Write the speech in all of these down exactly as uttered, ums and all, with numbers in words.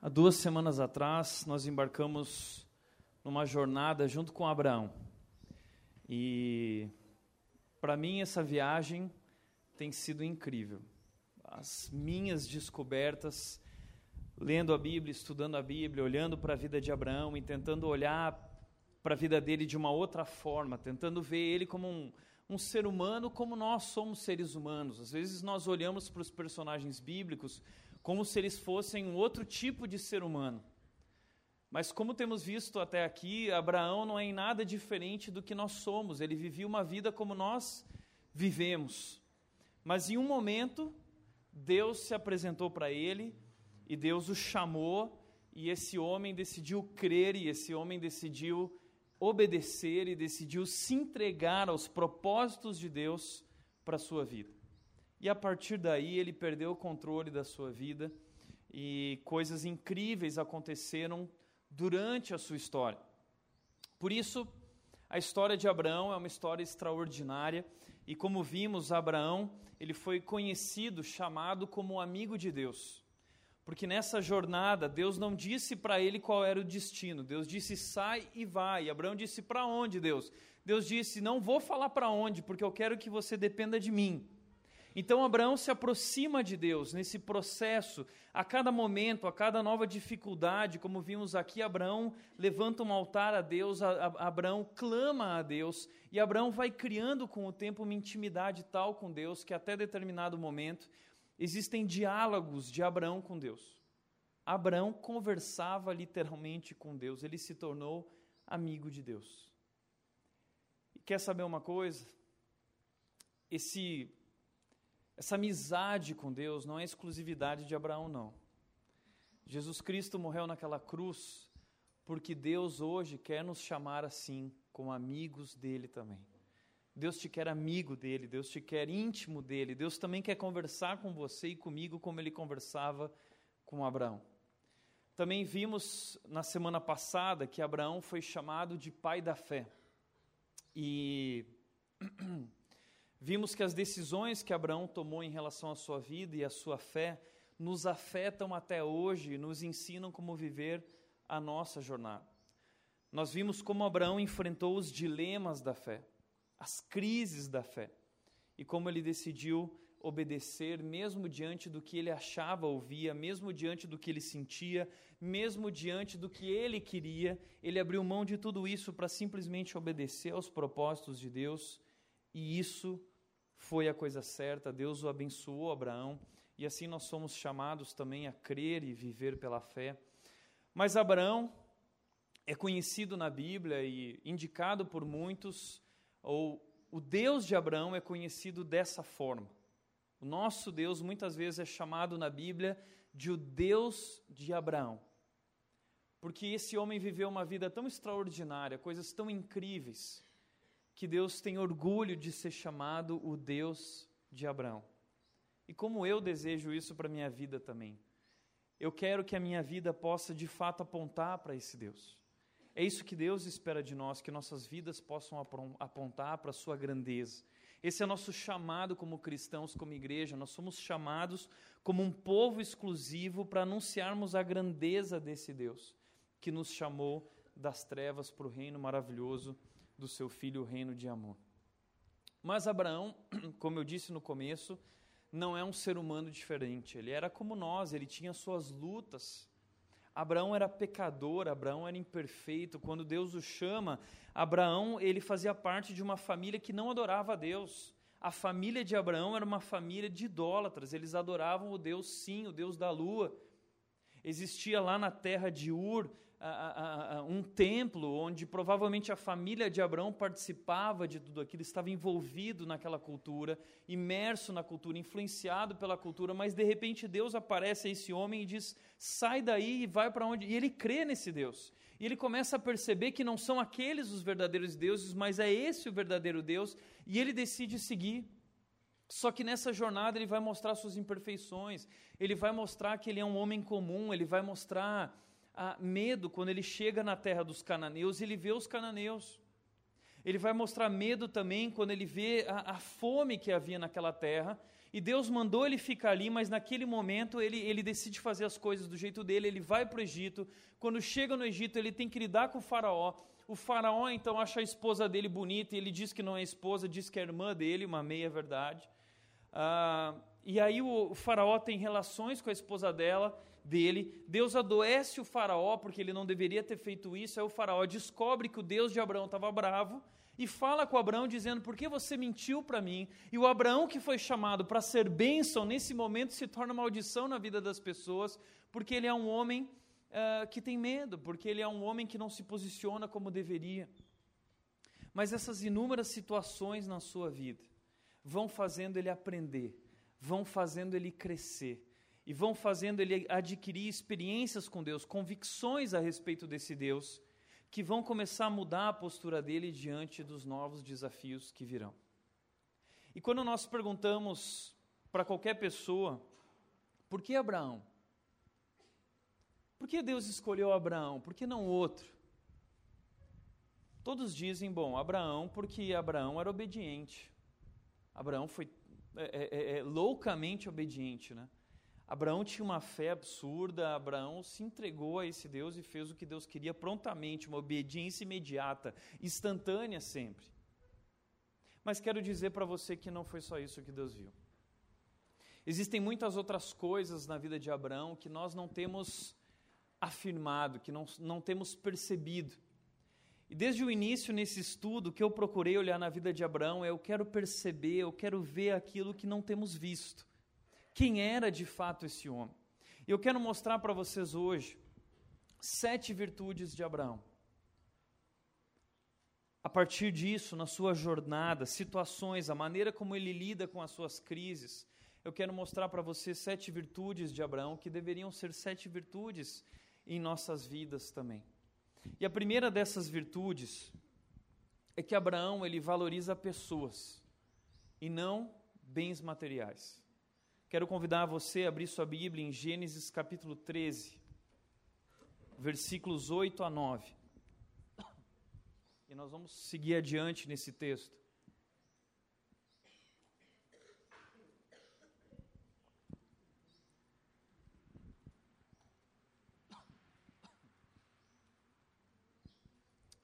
Há duas semanas atrás, nós embarcamos numa jornada junto com Abraão. E, para mim, essa viagem tem sido incrível. As minhas descobertas, lendo a Bíblia, estudando a Bíblia, olhando para a vida de Abraão e tentando olhar para a vida dele de uma outra forma, tentando ver ele como um, um ser humano, como nós somos seres humanos. Às vezes, nós olhamos para os personagens bíblicos como se eles fossem um outro tipo de ser humano. Mas como temos visto até aqui, Abraão não é em nada diferente do que nós somos. Ele vivia uma vida como nós vivemos. Mas em um momento, Deus se apresentou para ele e Deus o chamou e esse homem decidiu crer e esse homem decidiu obedecer e decidiu se entregar aos propósitos de Deus para a sua vida. E a partir daí ele perdeu o controle da sua vida e coisas incríveis aconteceram durante a sua história. Por isso, a história de Abraão é uma história extraordinária e como vimos, Abraão, ele foi conhecido, chamado como amigo de Deus. Porque nessa jornada, Deus não disse para ele qual era o destino. Deus disse, sai e vai. E Abraão disse, para onde, Deus? Deus disse, não vou falar para onde, porque eu quero que você dependa de mim. Então, Abraão se aproxima de Deus nesse processo. A cada momento, a cada nova dificuldade, como vimos aqui, Abraão levanta um altar a Deus, a, a, Abraão clama a Deus, e Abraão vai criando com o tempo uma intimidade tal com Deus, que até determinado momento existem diálogos de Abraão com Deus. Abraão conversava literalmente com Deus, ele se tornou amigo de Deus. E quer saber uma coisa? Esse... Essa amizade com Deus não é exclusividade de Abraão, não. Jesus Cristo morreu naquela cruz porque Deus hoje quer nos chamar assim, como amigos dele também. Deus te quer amigo dele, Deus te quer íntimo dele, Deus também quer conversar com você e comigo como ele conversava com Abraão. Também vimos na semana passada que Abraão foi chamado de pai da fé. E vimos que as decisões que Abraão tomou em relação à sua vida e à sua fé nos afetam até hoje e nos ensinam como viver a nossa jornada. Nós vimos como Abraão enfrentou os dilemas da fé, as crises da fé, e como ele decidiu obedecer mesmo diante do que ele achava ou via, mesmo diante do que ele sentia, mesmo diante do que ele queria. Ele abriu mão de tudo isso para simplesmente obedecer aos propósitos de Deus. E isso foi a coisa certa, Deus o abençoou, Abraão, e assim nós somos chamados também a crer e viver pela fé. Mas Abraão é conhecido na Bíblia e indicado por muitos, ou o Deus de Abraão é conhecido dessa forma. O nosso Deus muitas vezes é chamado na Bíblia de o Deus de Abraão, porque esse homem viveu uma vida tão extraordinária, coisas tão incríveis, que Deus tem orgulho de ser chamado o Deus de Abraão. E como eu desejo isso para a minha vida também. Eu quero que a minha vida possa de fato apontar para esse Deus. É isso que Deus espera de nós, que nossas vidas possam apontar para a sua grandeza. Esse é nosso chamado como cristãos, como igreja. Nós somos chamados como um povo exclusivo para anunciarmos a grandeza desse Deus, que nos chamou das trevas para o reino maravilhoso do seu filho, o reino de amor. Mas Abraão, como eu disse no começo, não é um ser humano diferente. Ele era como nós, ele tinha suas lutas. Abraão era pecador, Abraão era imperfeito. Quando Deus o chama, Abraão, ele fazia parte de uma família que não adorava a Deus. A família de Abraão era uma família de idólatras. Eles adoravam o Deus, sim, o Deus da lua. Existia lá na terra de Ur, A, a, a, um templo onde provavelmente a família de Abraão participava de tudo aquilo, estava envolvido naquela cultura, imerso na cultura, influenciado pela cultura, mas de repente Deus aparece a esse homem e diz, sai daí e vai para onde? E ele crê nesse Deus, e ele começa a perceber que não são aqueles os verdadeiros deuses, mas é esse o verdadeiro Deus, e ele decide seguir. Só que nessa jornada ele vai mostrar suas imperfeições, ele vai mostrar que ele é um homem comum, ele vai mostrar a medo quando ele chega na terra dos cananeus, ele vê os cananeus. Ele vai mostrar medo também quando ele vê a, a fome que havia naquela terra, E Deus mandou ele ficar ali, mas naquele momento ele, ele decide fazer as coisas do jeito dele, ele vai para o Egito. Quando chega no Egito, ele tem que lidar com o faraó. O faraó, então, acha a esposa dele bonita, e ele diz que não é esposa, diz que é irmã dele, uma meia-verdade. Ah, e aí o, o faraó tem relações com a esposa dela, dele. Deus adoece o faraó, porque ele não deveria ter feito isso. Aí o faraó descobre que o Deus de Abraão estava bravo, e fala com Abraão dizendo, por que você mentiu para mim? E o Abraão que foi chamado para ser bênção, nesse momento se torna maldição na vida das pessoas, porque ele é um homem uh, que tem medo, porque ele é um homem que não se posiciona como deveria. Mas essas inúmeras situações na sua vida vão fazendo ele aprender, vão fazendo ele crescer, e vão fazendo ele adquirir experiências com Deus, convicções a respeito desse Deus, que vão começar a mudar a postura dele diante dos novos desafios que virão. E quando nós perguntamos para qualquer pessoa, por que Abraão? Por que Deus escolheu Abraão? Por que não outro? Todos dizem, bom, Abraão, porque Abraão era obediente. Abraão foi é, é, é, loucamente obediente, né? Abraão tinha uma fé absurda, Abraão se entregou a esse Deus e fez o que Deus queria prontamente, uma obediência imediata, instantânea sempre. Mas quero dizer para você que não foi só isso que Deus viu. Existem muitas outras coisas na vida de Abraão que nós não temos afirmado, que não, não temos percebido. E desde o início nesse estudo, o que eu procurei olhar na vida de Abraão é eu quero perceber, eu quero ver aquilo que não temos visto. Quem era de fato esse homem? Eu quero mostrar para vocês hoje sete virtudes de Abraão. A partir disso, na sua jornada, situações, a maneira como ele lida com as suas crises, eu quero mostrar para vocês sete virtudes de Abraão, que deveriam ser sete virtudes em nossas vidas também. E a primeira dessas virtudes é que Abraão ele valoriza pessoas e não bens materiais. Quero convidar você a abrir sua Bíblia em Gênesis capítulo treze, versículos oito a nove. E nós vamos seguir adiante nesse texto.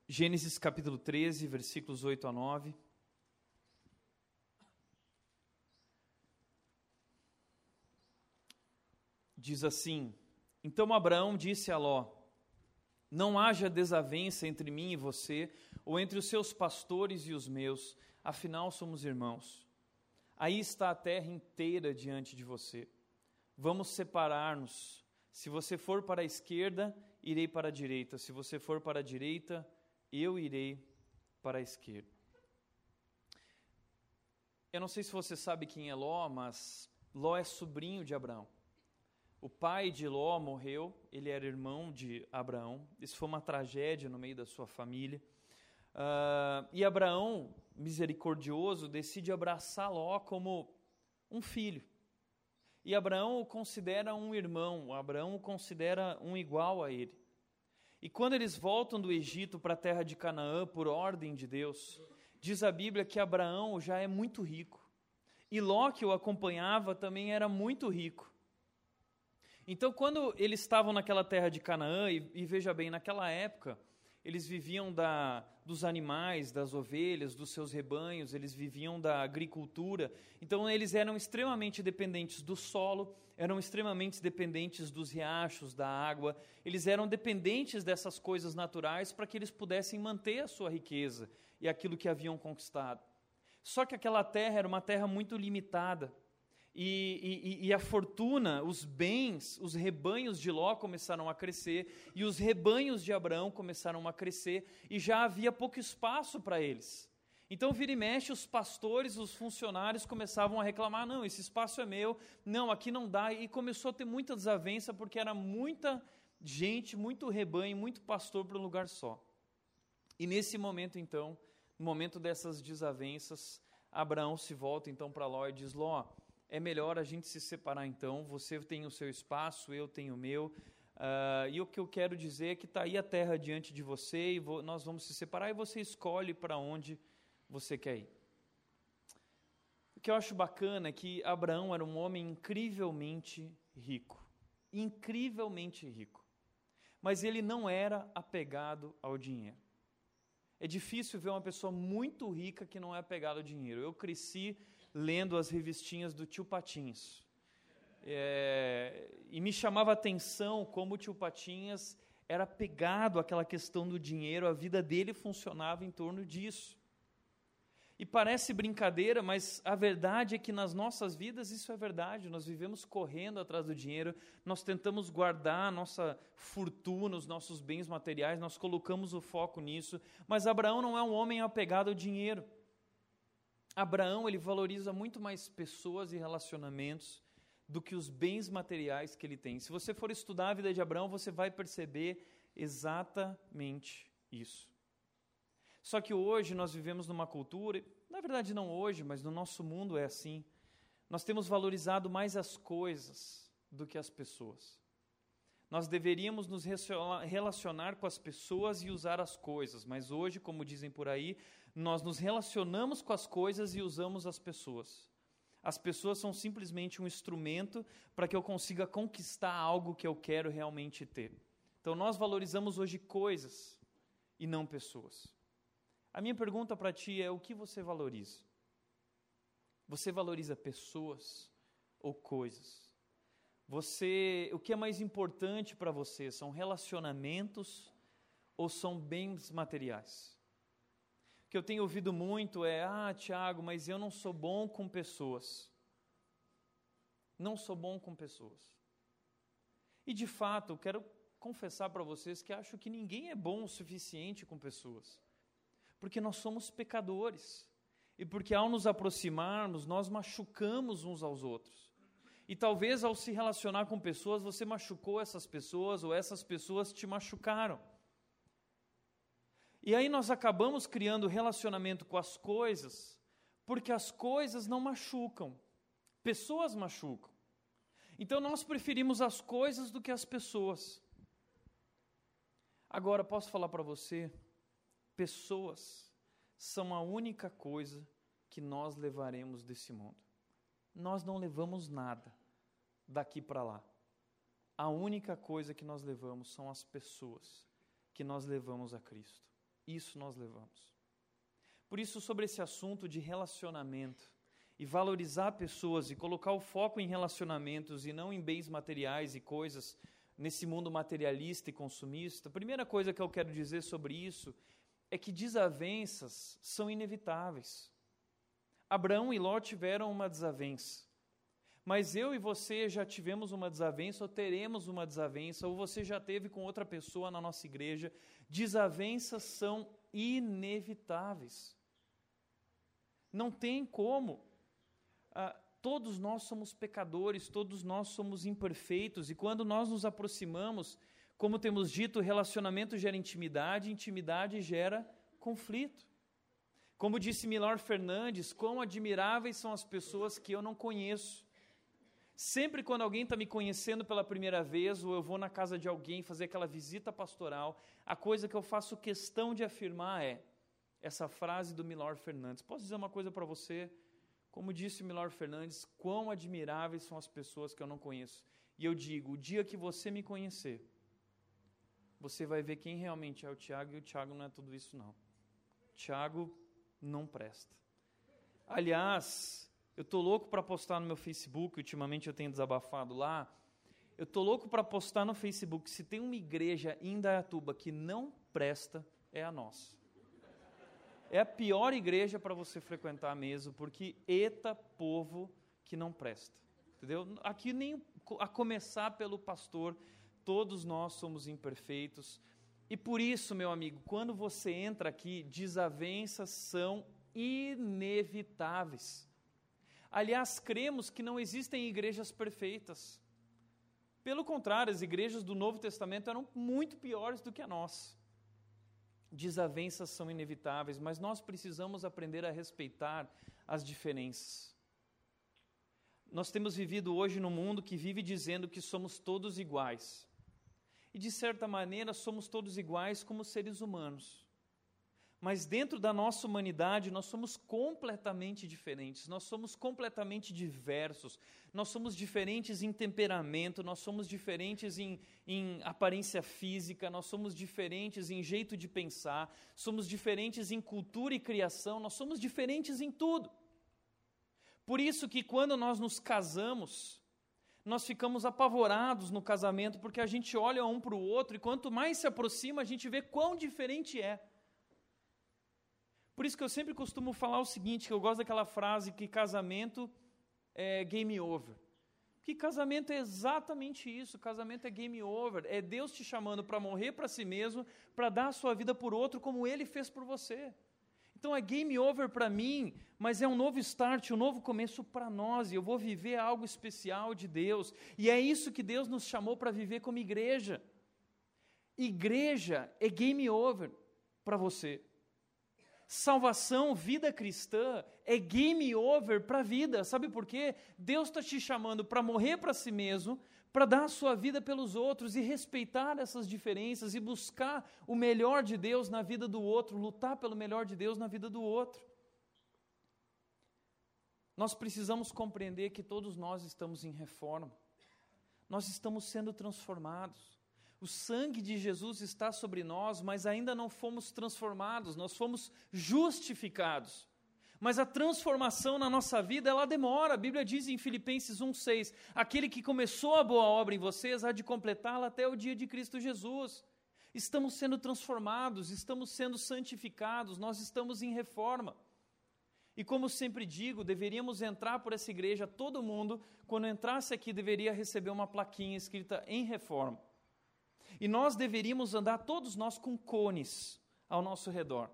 Gênesis capítulo treze, versículos oito a nove. Diz assim, então Abraão disse a Ló, não haja desavença entre mim e você, ou entre os seus pastores e os meus, afinal somos irmãos. Aí está a terra inteira diante de você. Vamos separar-nos. Se você for para a esquerda, irei para a direita. Se você for para a direita, eu irei para a esquerda. Eu não sei se você sabe quem é Ló, mas Ló é sobrinho de Abraão. O pai de Ló morreu, ele era irmão de Abraão. Isso foi uma tragédia no meio da sua família. Uh, e Abraão, misericordioso, decide abraçar Ló como um filho. E Abraão o considera um irmão, Abraão o considera um igual a ele. E quando eles voltam do Egito para a terra de Canaã, por ordem de Deus, diz a Bíblia que Abraão já é muito rico. E Ló, que o acompanhava, também era muito rico. Então, quando eles estavam naquela terra de Canaã, e, e veja bem, naquela época, eles viviam da, dos animais, das ovelhas, dos seus rebanhos, eles viviam da agricultura. Então, eles eram extremamente dependentes do solo, eram extremamente dependentes dos riachos, da água. Eles eram dependentes dessas coisas naturais para que eles pudessem manter a sua riqueza e aquilo que haviam conquistado. Só que aquela terra era uma terra muito limitada. E, e, e a fortuna, os bens, os rebanhos de Ló começaram a crescer e os rebanhos de Abraão começaram a crescer e já havia pouco espaço para eles. Então, vira e mexe, os pastores, os funcionários começavam a reclamar, não, esse espaço é meu, não, aqui não dá. E começou a ter muita desavença porque era muita gente, muito rebanho, muito pastor para um lugar só. E nesse momento, então, no momento dessas desavenças, Abraão se volta então para Ló e diz, Ló, é melhor a gente se separar então, você tem o seu espaço, eu tenho o meu, uh, e o que eu quero dizer é que está aí a terra diante de você, e vo- nós vamos se separar, e você escolhe para onde você quer ir. Eu que eu acho bacana é que Abraão era um homem incrivelmente rico. Incrivelmente rico. Mas ele não era apegado ao dinheiro. É difícil ver uma pessoa muito rica que não é apegada ao dinheiro. Eu cresci lendo as revistinhas do Tio Patinhas. É, e me chamava a atenção como o Tio Patinhas era apegado àquela questão do dinheiro, a vida dele funcionava em torno disso. E parece brincadeira, mas a verdade é que nas nossas vidas isso é verdade. Nós vivemos correndo atrás do dinheiro, nós tentamos guardar a nossa fortuna, os nossos bens materiais, nós colocamos o foco nisso. Mas Abraão não é um homem apegado ao dinheiro. Abraão, ele valoriza muito mais pessoas e relacionamentos do que os bens materiais que ele tem. Se você for estudar a vida de Abraão, você vai perceber exatamente isso. Só que hoje nós vivemos numa cultura, na verdade não hoje, mas no nosso mundo é assim, nós temos valorizado mais as coisas do que as pessoas. Nós deveríamos nos relacionar com as pessoas e usar as coisas, mas hoje, como dizem por aí, nós nos relacionamos com as coisas e usamos as pessoas. As pessoas são simplesmente um instrumento para que eu consiga conquistar algo que eu quero realmente ter. Então, nós valorizamos hoje coisas e não pessoas. A minha pergunta para ti é: o que você valoriza? Você valoriza pessoas ou coisas? Você, o que é mais importante para você? São relacionamentos ou são bens materiais? Que eu tenho ouvido muito é: ah, Tiago, mas eu não sou bom com pessoas. Não sou bom com pessoas. E de fato, eu quero confessar para vocês que acho que ninguém é bom o suficiente com pessoas. Porque nós somos pecadores. E porque ao nos aproximarmos, nós machucamos uns aos outros. E talvez ao se relacionar com pessoas, você machucou essas pessoas ou essas pessoas te machucaram. E aí nós acabamos criando relacionamento com as coisas, porque as coisas não machucam, pessoas machucam. Então nós preferimos as coisas do que as pessoas. Agora, posso falar para você, pessoas são a única coisa que nós levaremos desse mundo. Nós não levamos nada daqui para lá. A única coisa que nós levamos são as pessoas que nós levamos a Cristo. Isso nós levamos. Por isso, sobre esse assunto de relacionamento e valorizar pessoas e colocar o foco em relacionamentos e não em bens materiais e coisas nesse mundo materialista e consumista, a primeira coisa que eu quero dizer sobre isso é que desavenças são inevitáveis. Abraão e Ló tiveram uma desavença, mas eu e você já tivemos uma desavença, ou teremos uma desavença, ou você já teve com outra pessoa na nossa igreja. Desavenças são inevitáveis. Não tem como. Ah, todos nós somos pecadores, todos nós somos imperfeitos, e quando nós nos aproximamos, como temos dito, relacionamento gera intimidade, intimidade gera conflito. Como disse Milor Fernandes, quão admiráveis são as pessoas que eu não conheço. Sempre quando alguém está me conhecendo pela primeira vez, ou eu vou na casa de alguém fazer aquela visita pastoral, a coisa que eu faço questão de afirmar é essa frase do Milor Fernandes. Posso dizer uma coisa para você? Como disse Milor Fernandes, quão admiráveis são as pessoas que eu não conheço. E eu digo, o dia que você me conhecer, você vai ver quem realmente é o Tiago, e o Tiago não é tudo isso não. Tiago não presta. Aliás, eu estou louco para postar no meu Facebook, ultimamente eu tenho desabafado lá, eu estou louco para postar no Facebook, se tem uma igreja em Indaiatuba que não presta, é a nossa. É a pior igreja para você frequentar mesmo, porque eita povo que não presta. Entendeu? Aqui nem a começar pelo pastor, todos nós somos imperfeitos. E por isso, meu amigo, quando você entra aqui, desavenças são inevitáveis. Aliás, cremos que não existem igrejas perfeitas. Pelo contrário, as igrejas do Novo Testamento eram muito piores do que a nossa. Desavenças são inevitáveis, mas nós precisamos aprender a respeitar as diferenças. Nós temos vivido hoje num mundo que vive dizendo que somos todos iguais. E, de certa maneira, somos todos iguais como seres humanos. Mas dentro da nossa humanidade, nós somos completamente diferentes, nós somos completamente diversos, nós somos diferentes em temperamento, nós somos diferentes em, em aparência física, nós somos diferentes em jeito de pensar, somos diferentes em cultura e criação, nós somos diferentes em tudo. Por isso que quando nós nos casamos, nós ficamos apavorados no casamento, porque a gente olha um para o outro e quanto mais se aproxima, a gente vê quão diferente é. Por isso que eu sempre costumo falar o seguinte, que eu gosto daquela frase que casamento é game over. Que casamento é exatamente isso, casamento é game over. É Deus te chamando para morrer para si mesmo, para dar a sua vida por outro como Ele fez por você. Então é game over para mim, mas é um novo start, um novo começo para nós. E eu vou viver algo especial de Deus. E é isso que Deus nos chamou para viver como igreja. Igreja é game over para você. Salvação, vida cristã, é game over para a vida. Sabe por quê? Deus está te chamando para morrer para si mesmo, para dar a sua vida pelos outros e respeitar essas diferenças e buscar o melhor de Deus na vida do outro, lutar pelo melhor de Deus na vida do outro. Nós precisamos compreender que todos nós estamos em reforma. Nós estamos sendo transformados. O sangue de Jesus está sobre nós, mas ainda não fomos transformados, nós fomos justificados. Mas a transformação na nossa vida, ela demora. A Bíblia diz em Filipenses um, seis, aquele que começou a boa obra em vocês, há de completá-la até o dia de Cristo Jesus. Estamos sendo transformados, estamos sendo santificados, nós estamos em reforma. E como sempre digo, deveríamos entrar por essa igreja, todo mundo, quando entrasse aqui, deveria receber uma plaquinha escrita em reforma. E nós deveríamos andar todos nós com cones ao nosso redor.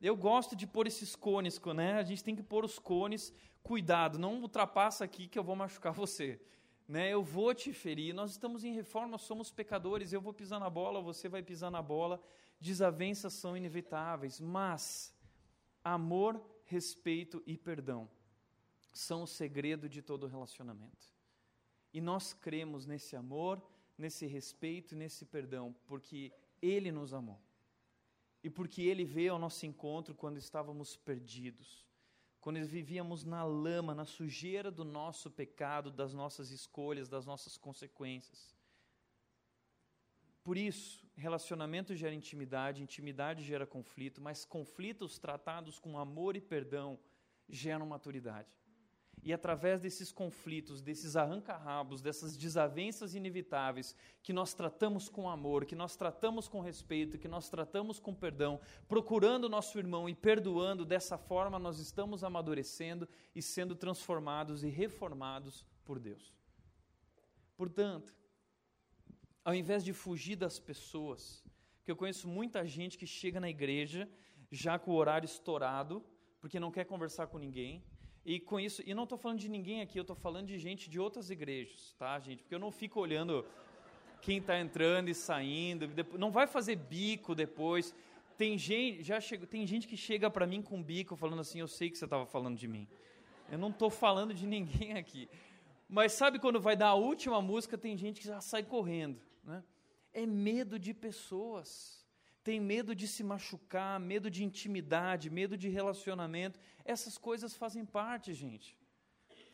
Eu gosto de pôr esses cones, né? A gente tem que pôr os cones, cuidado, não ultrapassa aqui que eu vou machucar você, né? Eu vou te ferir, nós estamos em reforma, somos pecadores, eu vou pisar na bola, você vai pisar na bola, desavenças são inevitáveis, mas amor, respeito e perdão são o segredo de todo relacionamento. E nós cremos nesse amor, nesse respeito e nesse perdão, porque Ele nos amou. E porque Ele veio ao nosso encontro quando estávamos perdidos, quando vivíamos na lama, na sujeira do nosso pecado, das nossas escolhas, das nossas consequências. Por isso, relacionamento gera intimidade, intimidade gera conflito, mas conflitos tratados com amor e perdão geram maturidade. E através desses conflitos, desses arranca-rabos, dessas desavenças inevitáveis, que nós tratamos com amor, que nós tratamos com respeito, que nós tratamos com perdão, procurando o nosso irmão e perdoando, dessa forma nós estamos amadurecendo e sendo transformados e reformados por Deus. Portanto, ao invés de fugir das pessoas, que eu conheço muita gente que chega na igreja já com o horário estourado, porque não quer conversar com ninguém. E com isso, e não estou falando de ninguém aqui, eu estou falando de gente de outras igrejas, tá, gente? Porque eu não fico olhando quem está entrando e saindo, não vai fazer bico depois. Tem gente, já chegou, tem gente que chega para mim com bico falando assim, eu sei que você estava falando de mim. Eu não estou falando de ninguém aqui. Mas sabe quando vai dar a última música, tem gente que já sai correndo, né? É medo de pessoas. Tem medo de se machucar, medo de intimidade, medo de relacionamento. Essas coisas fazem parte, gente.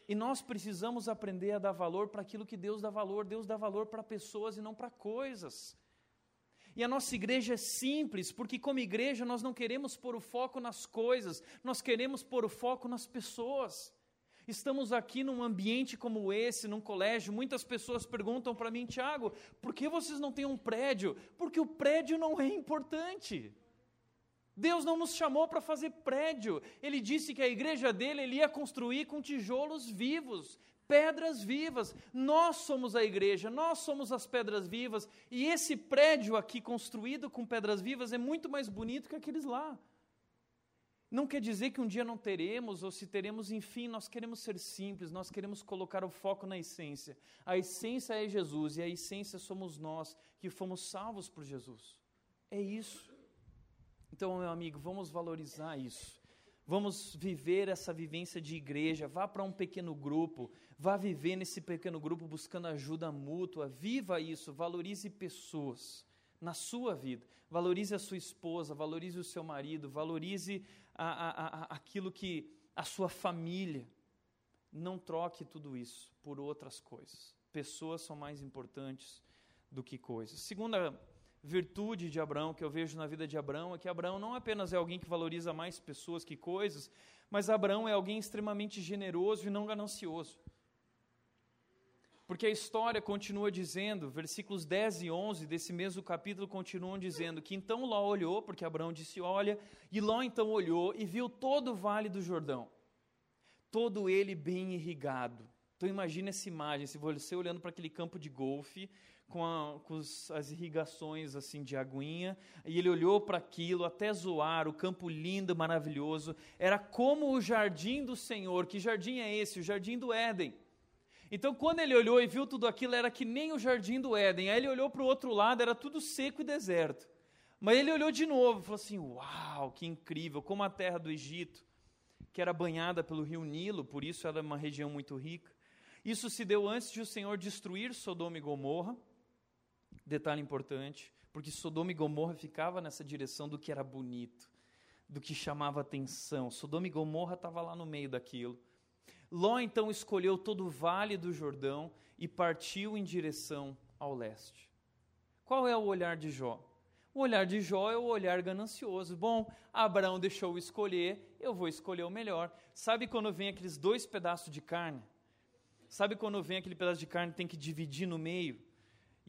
E nós precisamos aprender a dar valor para aquilo que Deus dá valor. Deus dá valor para pessoas e não para coisas. E a nossa igreja é simples, porque como igreja nós não queremos pôr o foco nas coisas, nós queremos pôr o foco nas pessoas. Estamos aqui num ambiente como esse, num colégio, muitas pessoas perguntam para mim, Tiago, por que vocês não têm um prédio? Porque o prédio não é importante. Deus não nos chamou para fazer prédio. Ele disse que a igreja dele ele ia construir com tijolos vivos, pedras vivas. Nós somos a igreja, nós somos as pedras vivas. E esse prédio aqui construído com pedras vivas é muito mais bonito que aqueles lá. Não quer dizer que um dia não teremos, ou se teremos, enfim, nós queremos ser simples, nós queremos colocar o foco na essência. A essência é Jesus, e a essência somos nós, que fomos salvos por Jesus. É isso. Então, meu amigo, vamos valorizar isso. Vamos viver essa vivência de igreja, vá para um pequeno grupo, vá viver nesse pequeno grupo buscando ajuda mútua, viva isso, valorize pessoas, na sua vida. Valorize a sua esposa, valorize o seu marido, valorize a, a, a, aquilo que a sua família. Não troque tudo isso por outras coisas. Pessoas são mais importantes do que coisas. Segunda virtude de Abraão, que eu vejo na vida de Abraão, é que Abraão não apenas é alguém que valoriza mais pessoas que coisas, mas Abraão é alguém extremamente generoso e não ganancioso. Porque a história continua dizendo, versículos dez e onze desse mesmo capítulo continuam dizendo que então Ló olhou, porque Abraão disse olha, e Ló então olhou e viu todo o vale do Jordão, todo ele bem irrigado. Então imagina essa imagem, se você olhando para aquele campo de golfe, com, a, com os, as irrigações assim de aguinha, e ele olhou para aquilo até Zoar, o campo lindo, maravilhoso, era como o jardim do Senhor. Que jardim é esse? O jardim do Éden. Então quando ele olhou e viu tudo aquilo, era que nem o jardim do Éden. Aí ele olhou para o outro lado, era tudo seco e deserto. Mas ele olhou de novo e falou assim, uau, que incrível, como a terra do Egito, que era banhada pelo rio Nilo, por isso era uma região muito rica. Isso se deu antes de o Senhor destruir Sodoma e Gomorra. Detalhe importante, porque Sodoma e Gomorra ficava nessa direção do que era bonito, do que chamava atenção. Sodoma e Gomorra estava lá no meio daquilo. Ló então escolheu todo o vale do Jordão e partiu em direção ao leste. Qual é o olhar de Jó? O olhar de Jó é o olhar ganancioso. Bom, Abraão deixou escolher, eu vou escolher o melhor. Sabe quando vem aqueles dois pedaços de carne? Sabe quando vem aquele pedaço de carne que tem que dividir no meio?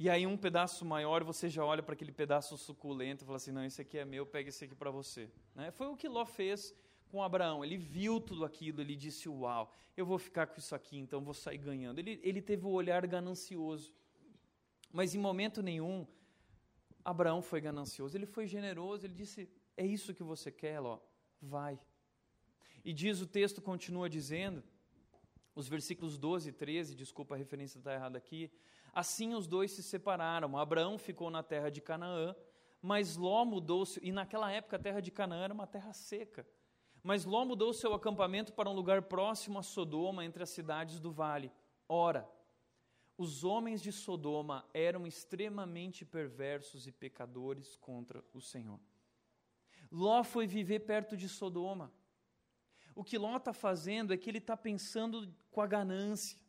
E aí um pedaço maior, você já olha para aquele pedaço suculento e fala assim, não, esse aqui é meu, pega esse aqui para você. Né? Foi o que Ló fez com Abraão. Ele viu tudo aquilo, ele disse, uau, eu vou ficar com isso aqui, então vou sair ganhando. Ele, ele teve o olhar ganancioso. Mas em momento nenhum, Abraão foi ganancioso. Ele foi generoso, ele disse, é isso que você quer, Ló? Vai. E diz o texto, continua dizendo, os versículos doze e treze, desculpa a referência está errada aqui, assim os dois se separaram, Abraão ficou na terra de Canaã, mas Ló mudou-se, e naquela época a terra de Canaã era uma terra seca, mas Ló mudou seu acampamento para um lugar próximo a Sodoma, entre as cidades do vale. Ora, os homens de Sodoma eram extremamente perversos e pecadores contra o Senhor. Ló foi viver perto de Sodoma. O que Ló está fazendo é que ele está pensando com a ganância,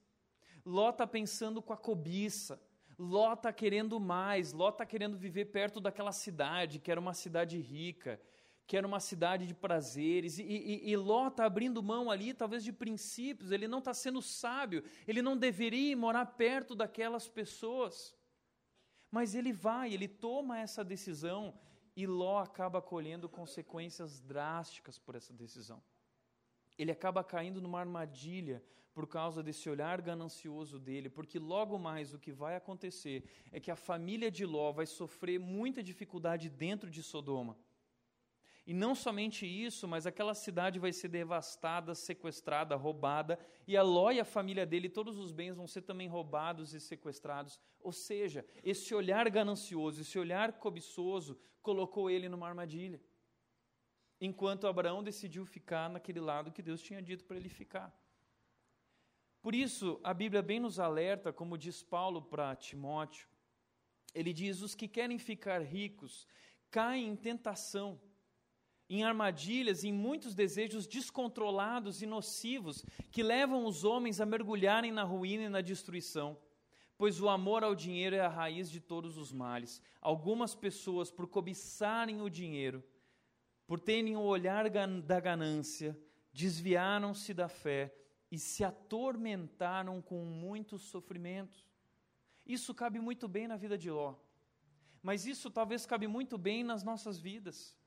Ló está pensando com a cobiça, Ló está querendo mais, Ló está querendo viver perto daquela cidade, que era uma cidade rica, que era uma cidade de prazeres, e, e, e Ló está abrindo mão ali, talvez de princípios, ele não está sendo sábio, ele não deveria morar perto daquelas pessoas, mas ele vai, ele toma essa decisão, e Ló acaba colhendo consequências drásticas por essa decisão. Ele acaba caindo numa armadilha por causa desse olhar ganancioso dele, porque logo mais o que vai acontecer é que a família de Ló vai sofrer muita dificuldade dentro de Sodoma. E não somente isso, mas aquela cidade vai ser devastada, sequestrada, roubada, e a Ló e a família dele, todos os bens vão ser também roubados e sequestrados. Ou seja, esse olhar ganancioso, esse olhar cobiçoso, colocou ele numa armadilha. Enquanto Abraão decidiu ficar naquele lado que Deus tinha dito para ele ficar. Por isso, a Bíblia bem nos alerta, como diz Paulo para Timóteo, ele diz, os que querem ficar ricos caem em tentação, em armadilhas, em muitos desejos descontrolados e nocivos, que levam os homens a mergulharem na ruína e na destruição. Pois o amor ao dinheiro é a raiz de todos os males. Algumas pessoas, por cobiçarem o dinheiro, por terem o olhar da ganância, desviaram-se da fé e se atormentaram com muitos sofrimentos. Isso cabe muito bem na vida de Ló, mas isso talvez cabe muito bem nas nossas vidas,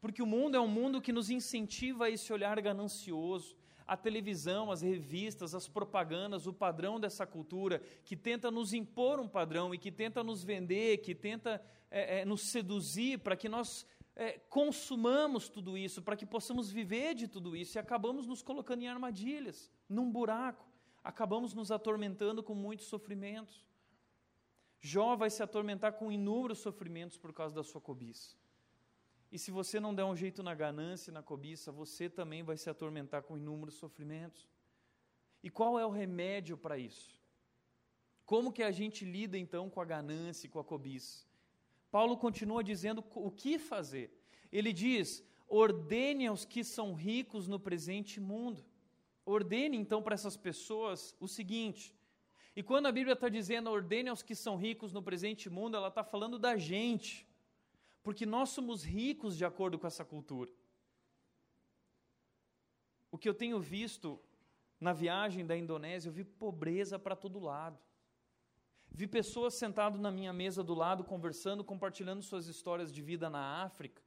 porque o mundo é um mundo que nos incentiva a esse olhar ganancioso, a televisão, as revistas, as propagandas, o padrão dessa cultura, que tenta nos impor um padrão e que tenta nos vender, que tenta é, é, nos seduzir para que nós... É, consumamos tudo isso, para que possamos viver de tudo isso, e acabamos nos colocando em armadilhas, num buraco, acabamos nos atormentando com muitos sofrimentos. Jó vai se atormentar com inúmeros sofrimentos por causa da sua cobiça. E se você não der um jeito na ganância e na cobiça, você também vai se atormentar com inúmeros sofrimentos. E qual é o remédio para isso? Como que a gente lida então com a ganância e com a cobiça? Paulo continua dizendo o que fazer. Ele diz, ordene aos que são ricos no presente mundo. Ordene então para essas pessoas o seguinte. E quando a Bíblia está dizendo, ordene aos que são ricos no presente mundo, ela está falando da gente. Porque nós somos ricos de acordo com essa cultura. O que eu tenho visto na viagem da Indonésia, eu vi pobreza para todo lado. Vi pessoas sentadas na minha mesa do lado, conversando, compartilhando suas histórias de vida na África,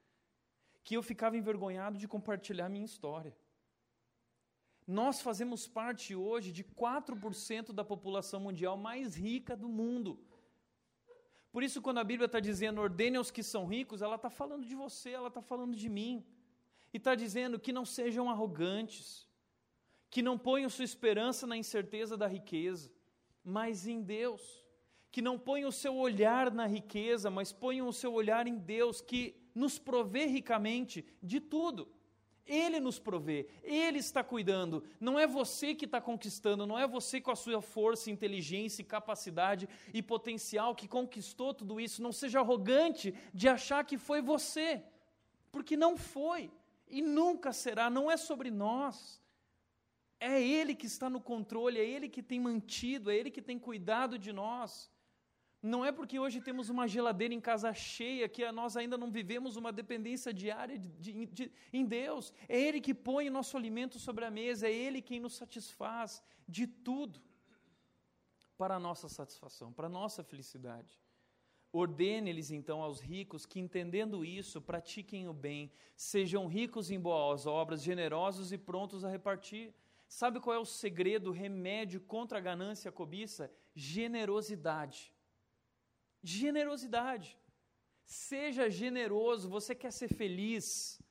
que eu ficava envergonhado de compartilhar minha história. Nós fazemos parte hoje de quatro por cento da população mundial mais rica do mundo. Por isso, quando a Bíblia está dizendo, ordene aos que são ricos, ela está falando de você, ela está falando de mim. E está dizendo que não sejam arrogantes, que não ponham sua esperança na incerteza da riqueza, mas em Deus. Que não ponham o seu olhar na riqueza, mas ponham o seu olhar em Deus, que nos provê ricamente de tudo. Ele nos provê, Ele está cuidando, não é você que está conquistando, não é você com a sua força, inteligência, capacidade e potencial que conquistou tudo isso. Não seja arrogante de achar que foi você, porque não foi e nunca será, não é sobre nós. É Ele que está no controle, é Ele que tem mantido, é Ele que tem cuidado de nós. Não é porque hoje temos uma geladeira em casa cheia que nós ainda não vivemos uma dependência diária de, de, de, em Deus. É Ele que põe o nosso alimento sobre a mesa, é Ele quem nos satisfaz de tudo para a nossa satisfação, para a nossa felicidade. Ordene-lhes então aos ricos que, entendendo isso, pratiquem o bem, sejam ricos em boas obras, generosos e prontos a repartir. Sabe qual é o segredo, o remédio contra a ganância e a cobiça? Generosidade. Generosidade. Seja generoso. Você quer ser feliz?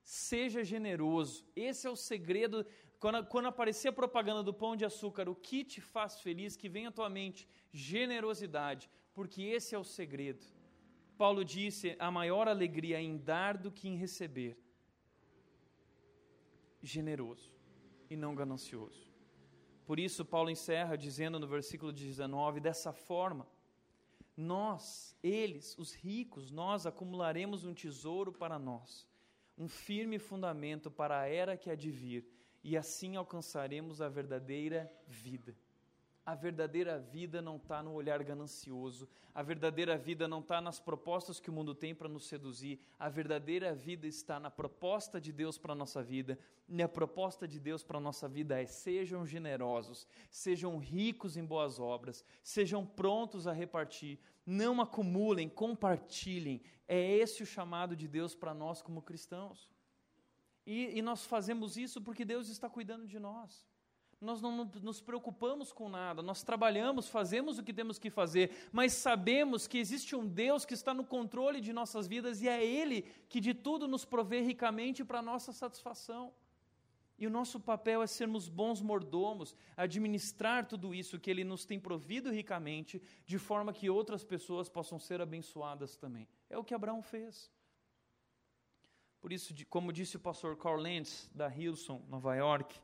Seja generoso. Esse é o segredo. Quando, quando aparecer a propaganda do Pão de Açúcar, o que te faz feliz, que vem à tua mente? Generosidade. Porque esse é o segredo. Paulo disse, a maior alegria é em dar do que em receber. Generoso e não ganancioso. Por isso, Paulo encerra dizendo no versículo dezenove, dessa forma, nós, eles, os ricos, nós acumularemos um tesouro para nós, um firme fundamento para a era que há de vir, e assim alcançaremos a verdadeira vida. A verdadeira vida não está no olhar ganancioso, a verdadeira vida não está nas propostas que o mundo tem para nos seduzir, a verdadeira vida está na proposta de Deus para a nossa vida, e a proposta de Deus para a nossa vida é, sejam generosos, sejam ricos em boas obras, sejam prontos a repartir, não acumulem, compartilhem, é esse o chamado de Deus para nós como cristãos, e, e nós fazemos isso porque Deus está cuidando de nós. Nós não nos preocupamos com nada, nós trabalhamos, fazemos o que temos que fazer, mas sabemos que existe um Deus que está no controle de nossas vidas e é Ele que de tudo nos provê ricamente para a nossa satisfação. E o nosso papel é sermos bons mordomos, administrar tudo isso que Ele nos tem provido ricamente, de forma que outras pessoas possam ser abençoadas também. É o que Abraão fez. Por isso, como disse o pastor Carl Lentz, da Hillsong, Nova York,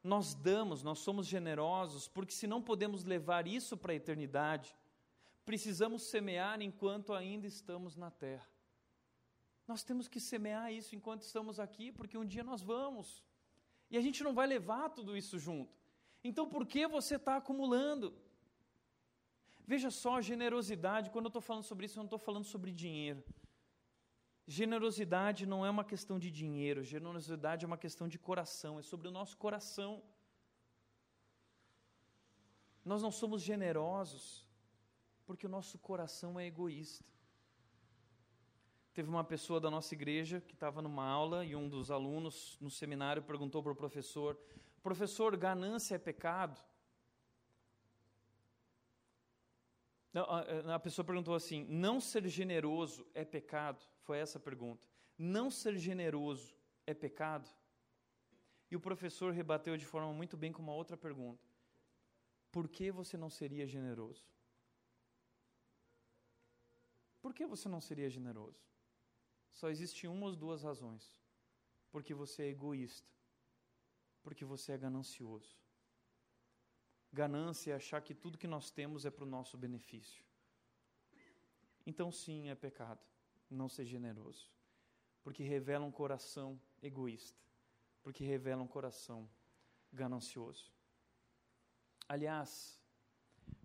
nós damos, nós somos generosos, porque se não podemos levar isso para a eternidade, precisamos semear enquanto ainda estamos na terra. Nós temos que semear isso enquanto estamos aqui, porque um dia nós vamos. E a gente não vai levar tudo isso junto. Então, por que você está acumulando? Veja só, generosidade, quando eu estou falando sobre isso, eu não estou falando sobre dinheiro. Generosidade não é uma questão de dinheiro, generosidade é uma questão de coração, é sobre o nosso coração. Nós não somos generosos porque o nosso coração é egoísta. Teve uma pessoa da nossa igreja que estava numa aula e um dos alunos no seminário perguntou para o professor, professor, ganância é pecado? A pessoa perguntou assim, não ser generoso é pecado? Foi essa a pergunta. Não ser generoso é pecado? E o professor rebateu de forma muito bem com uma outra pergunta. Por que você não seria generoso? Por que você não seria generoso? Só existe uma ou duas razões. Porque você é egoísta. Porque você é ganancioso. Ganância é achar que tudo que nós temos é para o nosso benefício. Então sim, é pecado não ser generoso, porque revela um coração egoísta, porque revela um coração ganancioso. Aliás,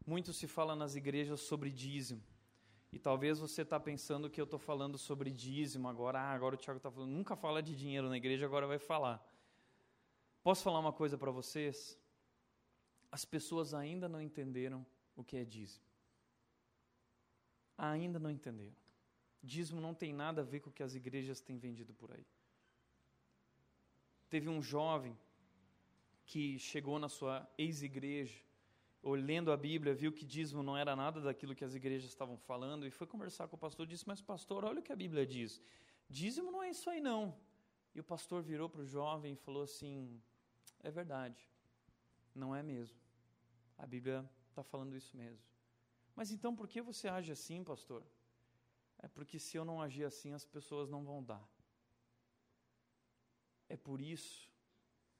muito se fala nas igrejas sobre dízimo, e talvez você está pensando que eu estou falando sobre dízimo agora, ah, agora o Tiago está falando, nunca fala de dinheiro na igreja, agora vai falar. Posso falar uma coisa para vocês? As pessoas ainda não entenderam o que é dízimo. Ainda não entenderam. Dízimo não tem nada a ver com o que as igrejas têm vendido por aí. Teve um jovem que chegou na sua ex-igreja, olhando a Bíblia, viu que dízimo não era nada daquilo que as igrejas estavam falando, e foi conversar com o pastor, disse, mas pastor, olha o que a Bíblia diz, dízimo não é isso aí não. E o pastor virou para o jovem e falou assim, é verdade, não é mesmo, a Bíblia está falando isso mesmo. Mas então por que você age assim, pastor? É porque se eu não agir assim, as pessoas não vão dar. É por isso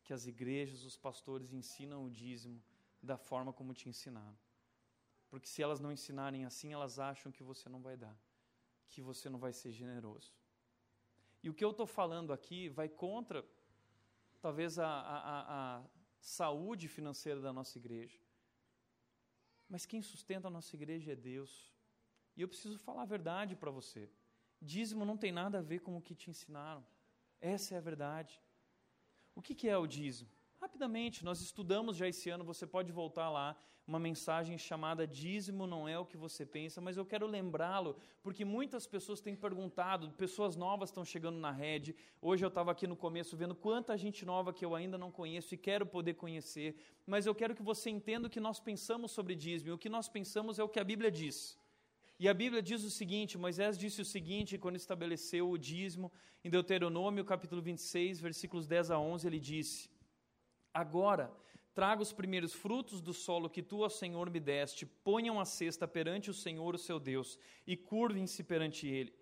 que as igrejas, os pastores ensinam o dízimo da forma como te ensinaram. Porque se elas não ensinarem assim, elas acham que você não vai dar, que você não vai ser generoso. E o que eu estou falando aqui vai contra, talvez, a, a, a saúde financeira da nossa igreja. Mas quem sustenta a nossa igreja é Deus. E eu preciso falar a verdade para você. Dízimo não tem nada a ver com o que te ensinaram. Essa é a verdade. O que, que é o dízimo? Rapidamente, nós estudamos já esse ano, você pode voltar lá, uma mensagem chamada Dízimo não é o que você pensa, mas eu quero lembrá-lo, porque muitas pessoas têm perguntado, pessoas novas estão chegando na rede, hoje eu estava aqui no começo vendo quanta gente nova que eu ainda não conheço e quero poder conhecer, mas eu quero que você entenda o que nós pensamos sobre dízimo, e o que nós pensamos é o que a Bíblia diz. E a Bíblia diz o seguinte, Moisés disse o seguinte, quando estabeleceu o dízimo, em Deuteronômio, capítulo vinte e seis, versículos dez a onze, ele disse, agora, traga os primeiros frutos do solo que tu, ó Senhor, me deste, ponham a cesta perante o Senhor, o seu Deus, e curvem-se perante ele.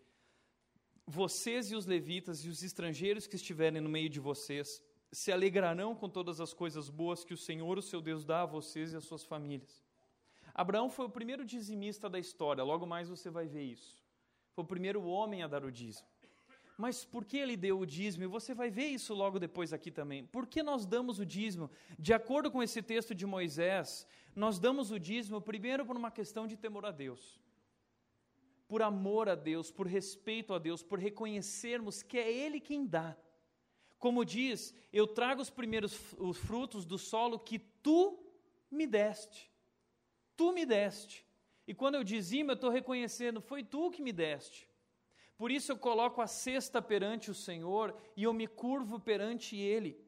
Vocês e os levitas e os estrangeiros que estiverem no meio de vocês, se alegrarão com todas as coisas boas que o Senhor, o seu Deus, dá a vocês e às suas famílias. Abraão foi o primeiro dizimista da história, logo mais você vai ver isso. Foi o primeiro homem a dar o dízimo. Mas por que ele deu o dízimo? E você vai ver isso logo depois aqui também. Por que nós damos o dízimo? De acordo com esse texto de Moisés, nós damos o dízimo primeiro por uma questão de temor a Deus. Por amor a Deus, por respeito a Deus, por reconhecermos que é Ele quem dá. Como diz, eu trago os primeiros os frutos do solo que tu me deste. Tu me deste. E quando eu dizimo, eu estou reconhecendo, foi tu que me deste. Por isso eu coloco a cesta perante o Senhor e eu me curvo perante Ele.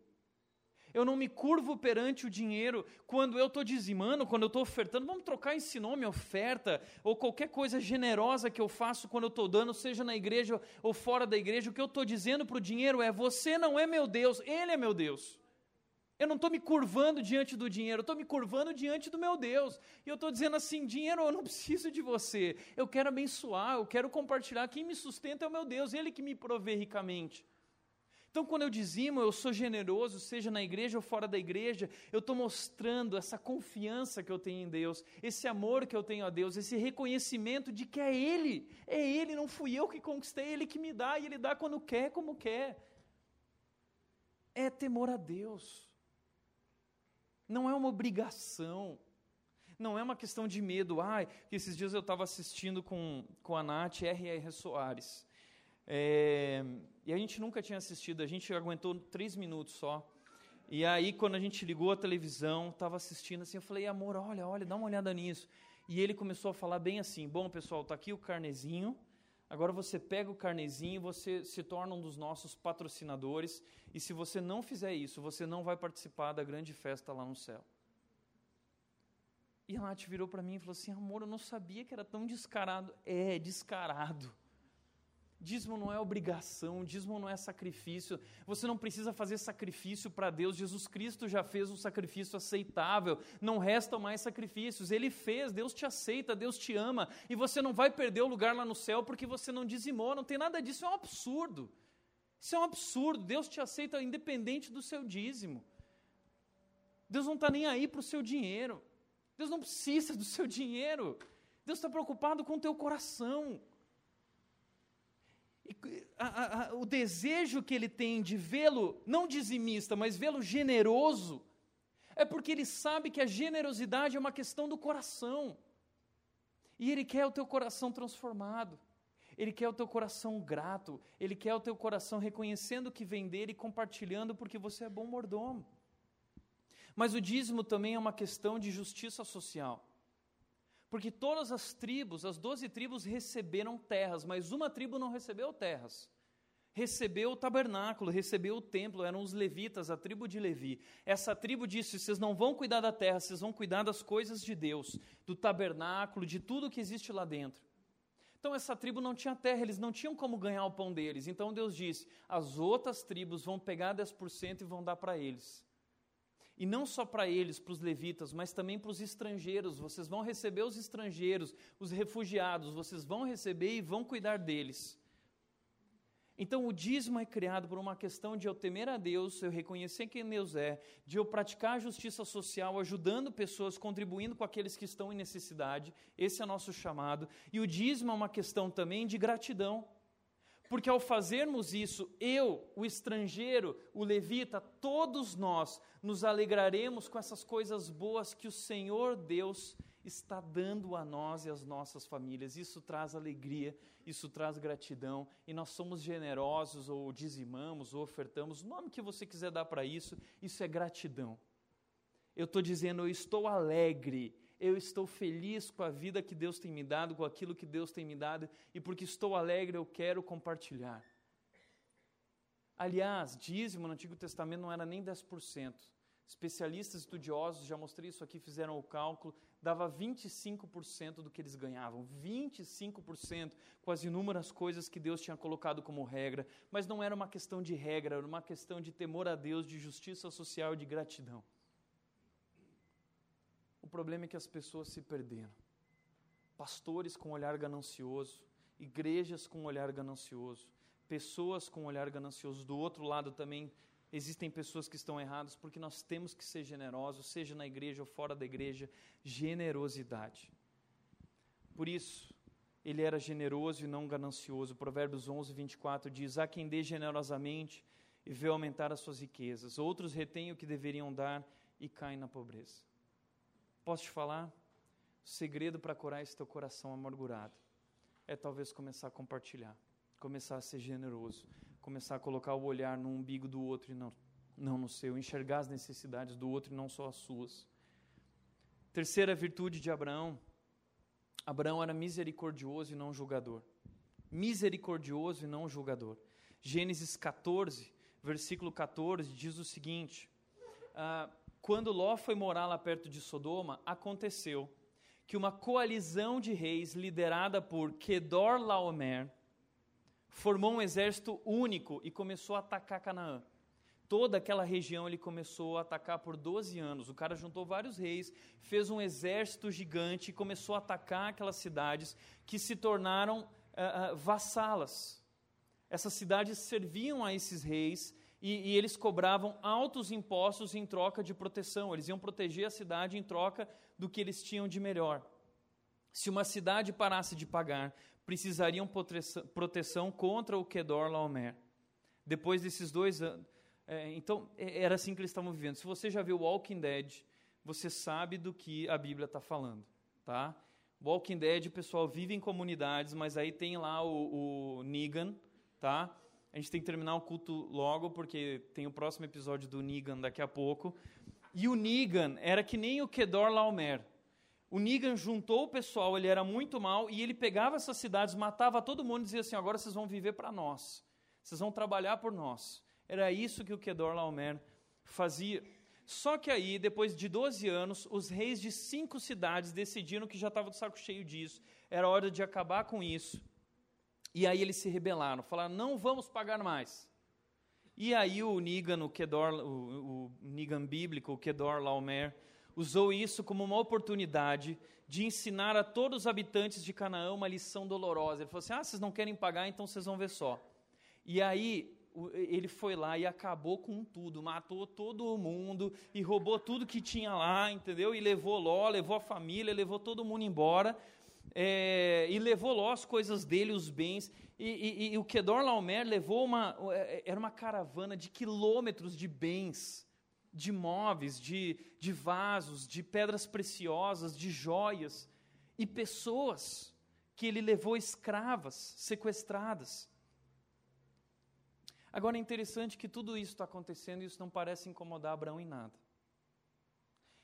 Eu não me curvo perante o dinheiro. Quando eu estou dizimando, quando eu estou ofertando, vamos trocar esse nome, oferta, ou qualquer coisa generosa que eu faço quando eu estou dando, seja na igreja ou fora da igreja, o que eu estou dizendo para o dinheiro é, você não é meu Deus, Ele é meu Deus. Eu não estou me curvando diante do dinheiro, eu estou me curvando diante do meu Deus. E eu estou dizendo assim, dinheiro, eu não preciso de você. Eu quero abençoar, eu quero compartilhar. Quem me sustenta é o meu Deus, Ele que me provê ricamente. Então, quando eu dizimo, eu sou generoso, seja na igreja ou fora da igreja, eu estou mostrando essa confiança que eu tenho em Deus, esse amor que eu tenho a Deus, esse reconhecimento de que é Ele. É Ele, não fui eu que conquistei, é Ele que me dá, e Ele dá quando quer, como quer. É temor a Deus. Não é uma obrigação, não é uma questão de medo. Ai, esses dias eu estava assistindo com, com a Nath R R Soares, é, e a gente nunca tinha assistido, a gente aguentou três minutos só, e aí quando a gente ligou a televisão, estava assistindo assim, eu falei, amor, olha, olha, dá uma olhada nisso, e ele começou a falar bem assim, bom pessoal, está aqui o carnezinho, agora você pega o carnezinho, você se torna um dos nossos patrocinadores e se você não fizer isso, você não vai participar da grande festa lá no céu. E a Nath virou para mim e falou assim, amor, eu não sabia que era tão descarado. É, descarado. Dízimo não é obrigação, dízimo não é sacrifício, você não precisa fazer sacrifício para Deus, Jesus Cristo já fez um sacrifício aceitável, não restam mais sacrifícios, Ele fez, Deus te aceita, Deus te ama, e você não vai perder o lugar lá no céu porque você não dizimou, não tem nada disso, é um absurdo, isso é um absurdo, Deus te aceita independente do seu dízimo, Deus não está nem aí para o seu dinheiro, Deus não precisa do seu dinheiro, Deus está preocupado com o teu coração. E, a, a, o desejo que ele tem de vê-lo, não dizimista, mas vê-lo generoso, é porque ele sabe que a generosidade é uma questão do coração. E ele quer o teu coração transformado. Ele quer o teu coração grato, Ele quer o teu coração reconhecendo o que vem dele e compartilhando porque você é bom mordomo. Mas o dízimo também é uma questão de justiça social, porque todas as tribos, as doze tribos receberam terras, mas uma tribo não recebeu terras, recebeu o tabernáculo, recebeu o templo, eram os levitas, a tribo de Levi. Essa tribo disse, vocês não vão cuidar da terra, vocês vão cuidar das coisas de Deus, do tabernáculo, de tudo que existe lá dentro. Então essa tribo não tinha terra, eles não tinham como ganhar o pão deles. Então Deus disse, as outras tribos vão pegar dez por cento e vão dar para eles. E não só para eles, para os levitas, mas também para os estrangeiros. Vocês vão receber os estrangeiros, os refugiados, vocês vão receber e vão cuidar deles. Então o dízimo é criado por uma questão de eu temer a Deus, eu reconhecer quem Deus é, de eu praticar a justiça social, ajudando pessoas, contribuindo com aqueles que estão em necessidade. Esse é nosso chamado. E o dízimo é uma questão também de gratidão, porque ao fazermos isso, eu, o estrangeiro, o levita, todos nós nos alegraremos com essas coisas boas que o Senhor Deus está dando a nós e às nossas famílias. Isso traz alegria, isso traz gratidão, e nós somos generosos, ou dizimamos, ou ofertamos, o nome que você quiser dar para isso, isso é gratidão. Eu estou dizendo, eu estou alegre, eu estou feliz com a vida que Deus tem me dado, com aquilo que Deus tem me dado, e porque estou alegre, eu quero compartilhar. Aliás, dízimo no Antigo Testamento não era nem dez por cento. Especialistas, estudiosos, já mostrei isso aqui, fizeram o cálculo, dava vinte e cinco por cento do que eles ganhavam, vinte e cinco por cento com as inúmeras coisas que Deus tinha colocado como regra, mas não era uma questão de regra, era uma questão de temor a Deus, de justiça social e de gratidão. O problema é que as pessoas se perderam, pastores com olhar ganancioso, igrejas com olhar ganancioso, pessoas com olhar ganancioso, do outro lado também existem pessoas que estão erradas, porque nós temos que ser generosos, seja na igreja ou fora da igreja, generosidade. Por isso, ele era generoso e não ganancioso. Provérbios onze, vinte e quatro diz, há quem dê generosamente e vê aumentar as suas riquezas. Outros retêm o que deveriam dar e caem na pobreza. Posso te falar? O segredo para curar esse teu coração amargurado é talvez começar a compartilhar, começar a ser generoso, começar a colocar o olhar no umbigo do outro e não, não no seu, enxergar as necessidades do outro e não só as suas. Terceira virtude de Abraão, Abraão era misericordioso e não julgador, misericordioso e não julgador. Gênesis catorze, versículo catorze, diz o seguinte, ah, quando Ló foi morar lá perto de Sodoma, aconteceu que uma coalizão de reis liderada por Kedorlaomer formou um exército único e começou a atacar Canaã. Toda aquela região ele começou a atacar por doze anos. O cara juntou vários reis, fez um exército gigante e começou a atacar aquelas cidades que se tornaram uh, uh, vassalas. Essas cidades serviam a esses reis e, e eles cobravam altos impostos em troca de proteção. Eles iam proteger a cidade em troca do que eles tinham de melhor. Se uma cidade parasse de pagar, precisariam proteção contra o Kedorlaomer. Depois desses dois anos, é, então era assim que eles estavam vivendo. Se você já viu Walking Dead, você sabe do que a Bíblia está falando, tá? Walking Dead, o pessoal vive em comunidades, mas aí tem lá o, o Negan, tá? A gente tem que terminar o culto logo, porque tem o próximo episódio do Negan daqui a pouco. E o Negan era que nem o Kedorlaomer. O Negan juntou o pessoal, ele era muito mal, e ele pegava essas cidades, matava todo mundo e dizia assim, agora vocês vão viver para nós, vocês vão trabalhar por nós. Era isso que o Kedorlaomer fazia. Só que aí, depois de doze anos, os reis de cinco cidades decidiram que já estavam de saco cheio disso, era hora de acabar com isso. E aí eles se rebelaram, falaram, não vamos pagar mais. E aí o Negan, o, Kedor, o, o Negan bíblico, o Kedorlaomer, usou isso como uma oportunidade de ensinar a todos os habitantes de Canaã uma lição dolorosa. Ele falou assim, ah, vocês não querem pagar, então vocês vão ver só. E aí, ele foi lá e acabou com tudo, matou todo mundo e roubou tudo que tinha lá, entendeu? E levou Ló, levou a família, levou todo mundo embora. é, e levou Ló as coisas dele, os bens, e, e, e o Kedorlaomer levou uma, era uma caravana de quilômetros de bens, de móveis, de, de vasos, de pedras preciosas, de joias, e pessoas que ele levou escravas, sequestradas. Agora é interessante que tudo isso está acontecendo e isso não parece incomodar Abraão em nada.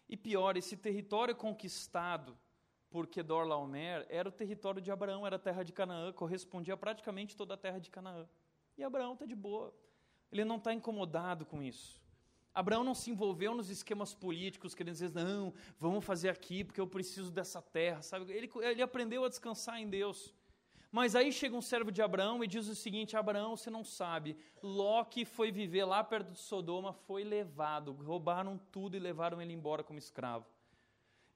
E pior, esse território conquistado por Kedorlaomer era o território de Abraão, era a terra de Canaã, correspondia a praticamente toda a terra de Canaã. E Abraão está de boa, ele não está incomodado com isso. Abraão não se envolveu nos esquemas políticos, querendo dizer, não, vamos fazer aqui porque eu preciso dessa terra, sabe? Ele, ele aprendeu a descansar em Deus. Mas aí chega um servo de Abraão e diz o seguinte: Abraão, você não sabe, Ló que foi viver lá perto de Sodoma, foi levado, roubaram tudo e levaram ele embora como escravo.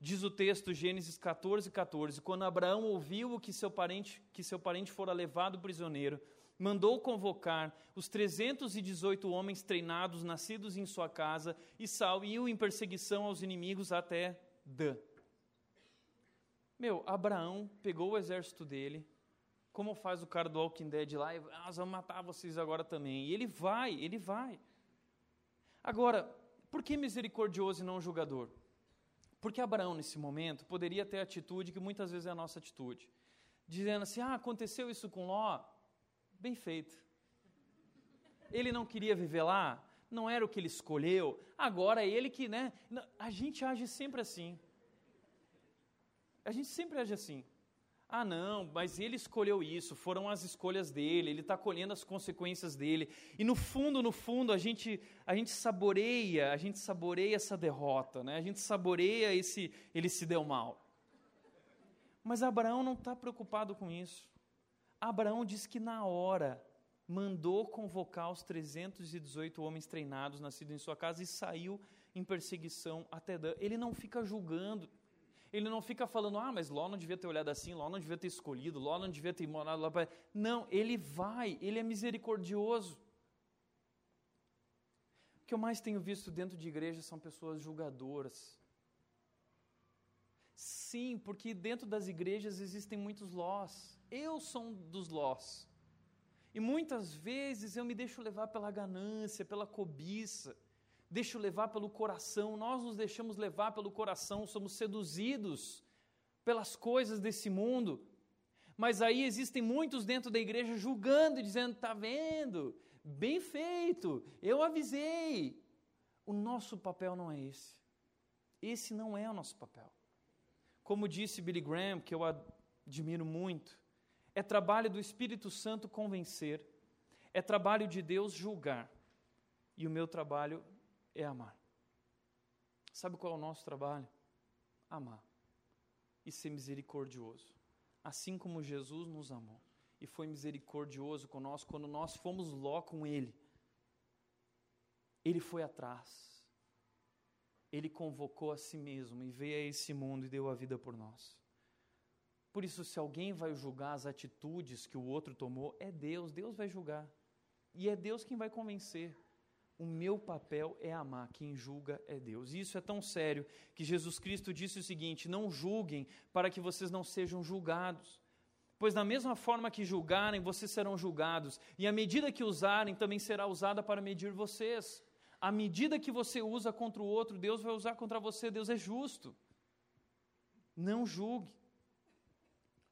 Diz o texto, Gênesis catorze, catorze, quando Abraão ouviu que seu parente, que seu parente fora levado prisioneiro, mandou convocar os trezentos e dezoito homens treinados, nascidos em sua casa, e saiu em perseguição aos inimigos até Dan. Meu, Abraão pegou o exército dele, como faz o cara do Walking Dead lá, e ah, vamos matar vocês agora também. E ele vai, ele vai. Agora, por que misericordioso e não julgador? Porque Abraão, nesse momento, poderia ter a atitude que muitas vezes é a nossa atitude. Dizendo assim, ah, aconteceu isso com Ló, bem feito. Ele não queria viver lá, não era o que ele escolheu, agora é ele que, né? A gente age sempre assim. A gente sempre age assim. Ah, não, mas ele escolheu isso, foram as escolhas dele, ele está colhendo as consequências dele. E no fundo, no fundo, a gente, a gente saboreia, a gente saboreia essa derrota, né? A gente saboreia esse, ele se deu mal. Mas Abraão não está preocupado com isso. Abraão diz que na hora mandou convocar os trezentos e dezoito homens treinados, nascidos em sua casa, e saiu em perseguição até Dan. Ele não fica julgando. Ele não fica falando, ah, mas Ló não devia ter olhado assim, Ló não devia ter escolhido, Ló não devia ter morado lá para... Não, ele vai, ele é misericordioso. O que eu mais tenho visto dentro de igrejas são pessoas julgadoras. Sim, porque dentro das igrejas existem muitos Lós. Eu sou um dos Lós. E muitas vezes eu me deixo levar pela ganância, pela cobiça. Deixo levar pelo coração, nós nos deixamos levar pelo coração, somos seduzidos pelas coisas desse mundo, mas aí existem muitos dentro da igreja julgando e dizendo, tá vendo, bem feito, eu avisei. O nosso papel não é esse, esse não é o nosso papel. Como disse Billy Graham, que eu admiro muito, é trabalho do Espírito Santo convencer, é trabalho de Deus julgar, e o meu trabalho é amar. Sabe qual é o nosso trabalho? Amar e ser misericordioso, assim como Jesus nos amou e foi misericordioso conosco quando nós fomos Ló com ele. Ele foi atrás, ele convocou a si mesmo e veio a esse mundo e deu a vida por nós. Por isso, se alguém vai julgar as atitudes que o outro tomou, é Deus, Deus vai julgar e é Deus quem vai convencer. O meu papel é amar, quem julga é Deus. E isso é tão sério que Jesus Cristo disse o seguinte, não julguem para que vocês não sejam julgados, pois da mesma forma que julgarem, vocês serão julgados, e a medida que usarem também será usada para medir vocês. A medida que você usa contra o outro, Deus vai usar contra você, Deus é justo. Não julgue.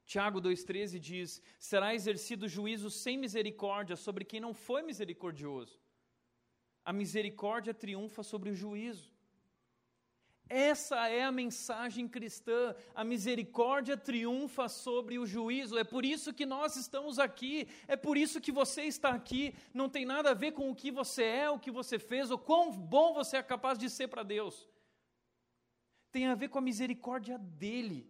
Tiago dois treze diz, será exercido juízo sem misericórdia sobre quem não foi misericordioso. A misericórdia triunfa sobre o juízo. Essa é a mensagem cristã. A misericórdia triunfa sobre o juízo. É por isso que nós estamos aqui. É por isso que você está aqui. Não tem nada a ver com o que você é, o que você fez, ou quão bom você é capaz de ser para Deus. Tem a ver com a misericórdia dele.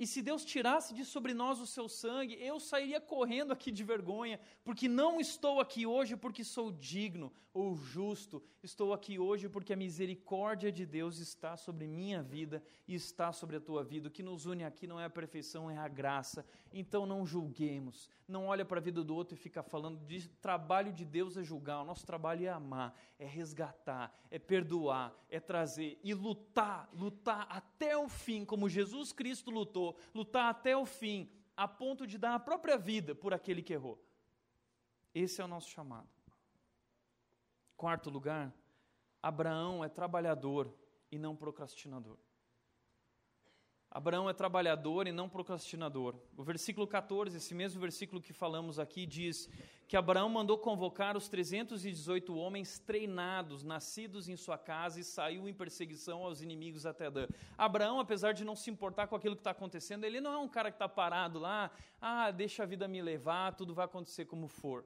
E se Deus tirasse de sobre nós o seu sangue, eu sairia correndo aqui de vergonha, porque não estou aqui hoje porque sou digno ou justo, estou aqui hoje porque a misericórdia de Deus está sobre minha vida e está sobre a tua vida. O que nos une aqui não é a perfeição, é a graça. Então não julguemos, não olha para a vida do outro e fica falando de trabalho de Deus é julgar, o nosso trabalho é amar, é resgatar, é perdoar, é trazer e lutar, lutar até o fim, como Jesus Cristo lutou, errou, lutar até o fim, a ponto de dar a própria vida por aquele que errou. Esse é o nosso chamado. Quarto lugar, Abraão é trabalhador e não procrastinador. Abraão é trabalhador e não procrastinador. O versículo quatorze, esse mesmo versículo que falamos aqui, diz que Abraão mandou convocar os trezentos e dezoito homens treinados, nascidos em sua casa, e saiu em perseguição aos inimigos até Dan. Abraão, apesar de não se importar com aquilo que está acontecendo, ele não é um cara que está parado lá, ah, deixa a vida me levar, tudo vai acontecer como for.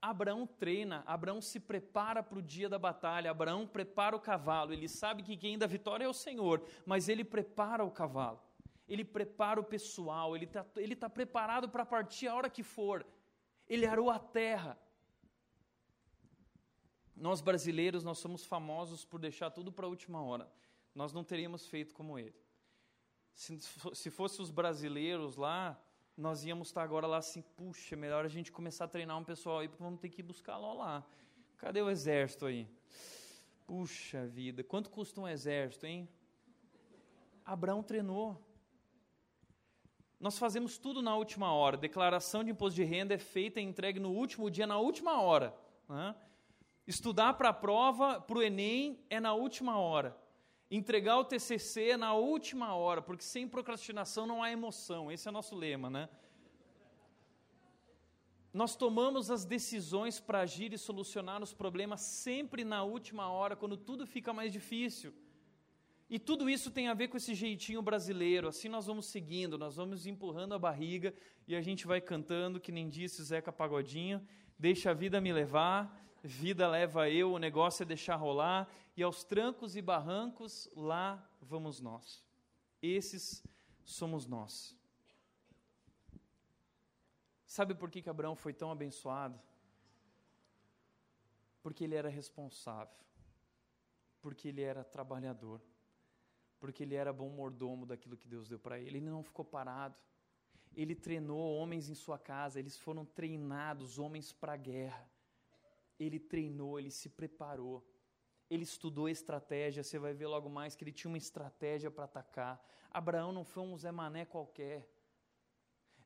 Abraão treina, Abraão se prepara para o dia da batalha, Abraão prepara o cavalo, ele sabe que quem dá vitória é o Senhor, mas ele prepara o cavalo, ele prepara o pessoal, ele está ele tá preparado para partir a hora que for, ele arou a terra. Nós brasileiros, nós somos famosos por deixar tudo para a última hora, nós não teríamos feito como ele. Se, se fossem os brasileiros lá, nós íamos estar agora lá assim, puxa, melhor a gente começar a treinar um pessoal aí, porque vamos ter que buscar lá, lá. Cadê o exército aí? Puxa vida, quanto custa um exército, hein? Abraão treinou. Nós fazemos tudo na última hora. Declaração de imposto de renda é feita e entregue no último dia, na última hora. Né? Estudar para a prova, para o Enem, é na última hora. Entregar o T C C na última hora, porque sem procrastinação não há emoção. Esse é o nosso lema, né? Nós tomamos as decisões para agir e solucionar os problemas sempre na última hora, quando tudo fica mais difícil. E tudo isso tem a ver com esse jeitinho brasileiro. Assim nós vamos seguindo, nós vamos empurrando a barriga e a gente vai cantando, que nem disse o Zeca Pagodinho, deixa a vida me levar... Vida leva eu, o negócio é deixar rolar, e aos trancos e barrancos, lá vamos nós. Esses somos nós. Sabe por que, que Abraão foi tão abençoado? Porque ele era responsável, porque ele era trabalhador, porque ele era bom mordomo daquilo que Deus deu para ele. Ele não ficou parado, ele treinou homens em sua casa, eles foram treinados, homens para a guerra. Ele treinou, ele se preparou, ele estudou estratégia, você vai ver logo mais que ele tinha uma estratégia para atacar. Abraão não foi um Zé Mané qualquer.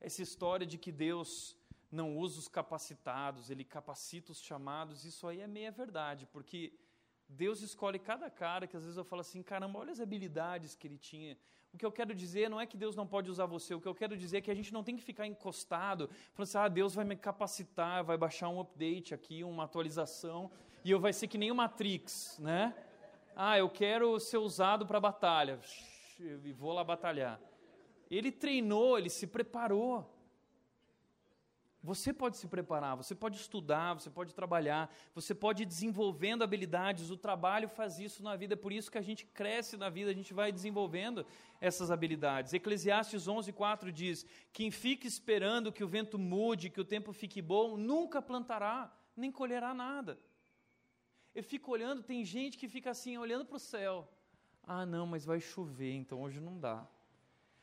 Essa história de que Deus não usa os capacitados, ele capacita os chamados, isso aí é meia verdade, porque Deus escolhe cada cara, que às vezes eu falo assim, caramba, olha as habilidades que ele tinha. O que eu quero dizer não é que Deus não pode usar você, o que eu quero dizer é que a gente não tem que ficar encostado, falando assim, ah, Deus vai me capacitar, vai baixar um update aqui, uma atualização, e eu vai ser que nem o Matrix, né? Ah, eu quero ser usado para batalha, e vou lá batalhar. Ele treinou, ele se preparou. Você pode se preparar, você pode estudar, você pode trabalhar, você pode ir desenvolvendo habilidades, o trabalho faz isso na vida, é por isso que a gente cresce na vida, a gente vai desenvolvendo essas habilidades. Eclesiastes onze, quatro diz, quem fica esperando que o vento mude, que o tempo fique bom, nunca plantará, nem colherá nada. Eu fico olhando, tem gente que fica assim, olhando para o céu, ah não, mas vai chover, então hoje não dá.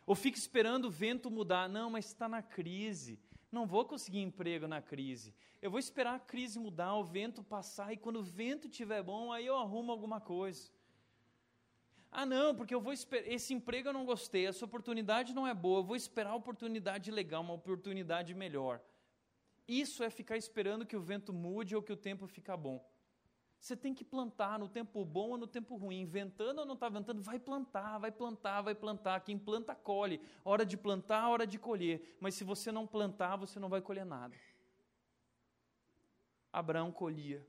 Ou fica esperando o vento mudar, não, mas está na crise. Não vou conseguir emprego na crise. Eu vou esperar a crise mudar, o vento passar, e quando o vento estiver bom, aí eu arrumo alguma coisa. Ah, não, porque eu vou esperar. Esse emprego eu não gostei, essa oportunidade não é boa, eu vou esperar a oportunidade legal, uma oportunidade melhor. Isso é ficar esperando que o vento mude ou que o tempo fica bom. Você tem que plantar no tempo bom ou no tempo ruim. Ventando ou não está ventando, vai plantar, vai plantar, vai plantar. Quem planta, colhe. Hora de plantar, hora de colher. Mas se você não plantar, você não vai colher nada. Abraão colhia,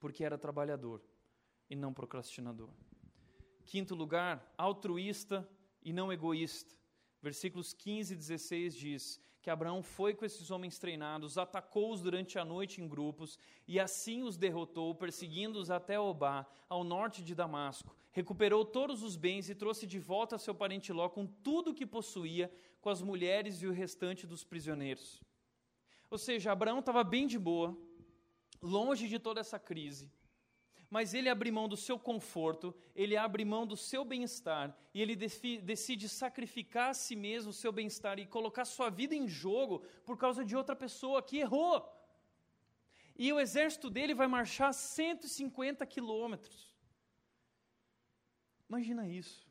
porque era trabalhador e não procrastinador. Quinto lugar, altruísta e não egoísta. Versículos quinze e dezesseis diz que Abraão foi com esses homens treinados, atacou-os durante a noite em grupos e assim os derrotou, perseguindo-os até Obá, ao norte de Damasco. Recuperou todos os bens e trouxe de volta seu parente Ló com tudo o que possuía, com as mulheres e o restante dos prisioneiros. Ou seja, Abraão estava bem de boa, longe de toda essa crise. Mas ele abre mão do seu conforto, ele abre mão do seu bem-estar, e ele defi- decide sacrificar a si mesmo o seu bem-estar e colocar sua vida em jogo por causa de outra pessoa que errou. E o exército dele vai marchar cento e cinquenta quilômetros. Imagina isso.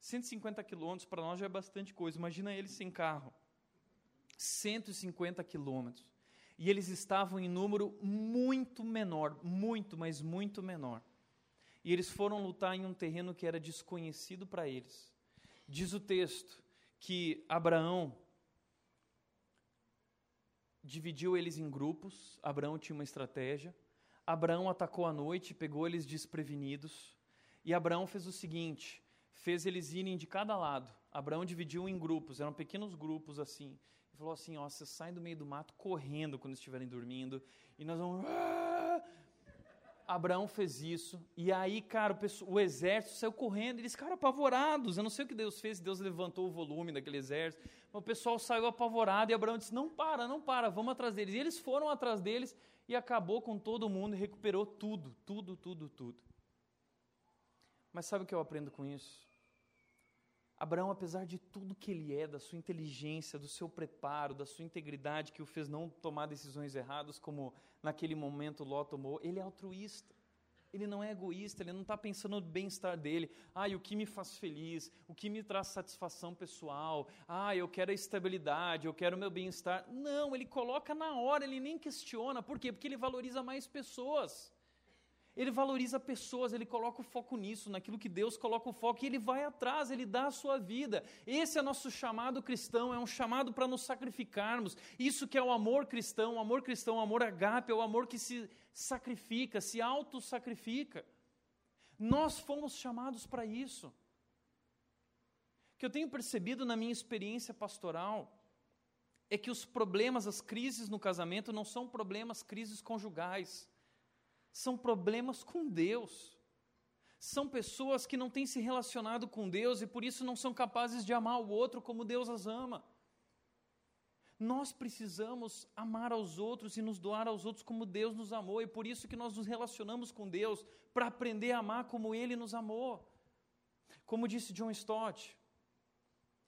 cento e cinquenta quilômetros para nós já é bastante coisa. Imagina eles sem carro. cento e cinquenta quilômetros. E eles estavam em número muito menor, muito, mas muito menor. E eles foram lutar em um terreno que era desconhecido para eles. Diz o texto que Abraão dividiu eles em grupos. Abraão tinha uma estratégia. Abraão atacou à noite, pegou eles desprevenidos. E Abraão fez o seguinte, fez eles irem de cada lado. Abraão dividiu em grupos, eram pequenos grupos assim. Ele falou assim, ó, vocês saem do meio do mato correndo quando estiverem dormindo. E nós vamos... Abraão fez isso, e aí, cara, o exército saiu correndo, eles ficaram apavorados, eu não sei o que Deus fez, Deus levantou o volume daquele exército, mas o pessoal saiu apavorado, e Abraão disse, não para, não para, vamos atrás deles, e eles foram atrás deles, e acabou com todo mundo, e recuperou tudo, tudo, tudo, tudo. Mas sabe o que eu aprendo com isso? Abraão, apesar de tudo que ele é, da sua inteligência, do seu preparo, da sua integridade, que o fez não tomar decisões erradas, como naquele momento Ló tomou, ele é altruísta, ele não é egoísta, ele não está pensando no bem-estar dele. Ah, e o que me faz feliz, o que me traz satisfação pessoal, ah, eu quero a estabilidade, eu quero o meu bem-estar. Não, ele coloca na hora, ele nem questiona. Por quê? Porque ele valoriza mais pessoas. Ele valoriza pessoas, ele coloca o foco nisso, naquilo que Deus coloca o foco, e ele vai atrás, ele dá a sua vida. Esse é nosso chamado cristão, é um chamado para nos sacrificarmos. Isso que é o amor cristão, o amor cristão, o amor ágape, é o amor que se sacrifica, se autossacrifica. Nós fomos chamados para isso. O que eu tenho percebido na minha experiência pastoral é que os problemas, as crises no casamento não são problemas, crises conjugais. São problemas com Deus. São pessoas que não têm se relacionado com Deus e por isso não são capazes de amar o outro como Deus as ama. Nós precisamos amar aos outros e nos doar aos outros como Deus nos amou, e por isso que nós nos relacionamos com Deus, para aprender a amar como Ele nos amou. Como disse John Stott,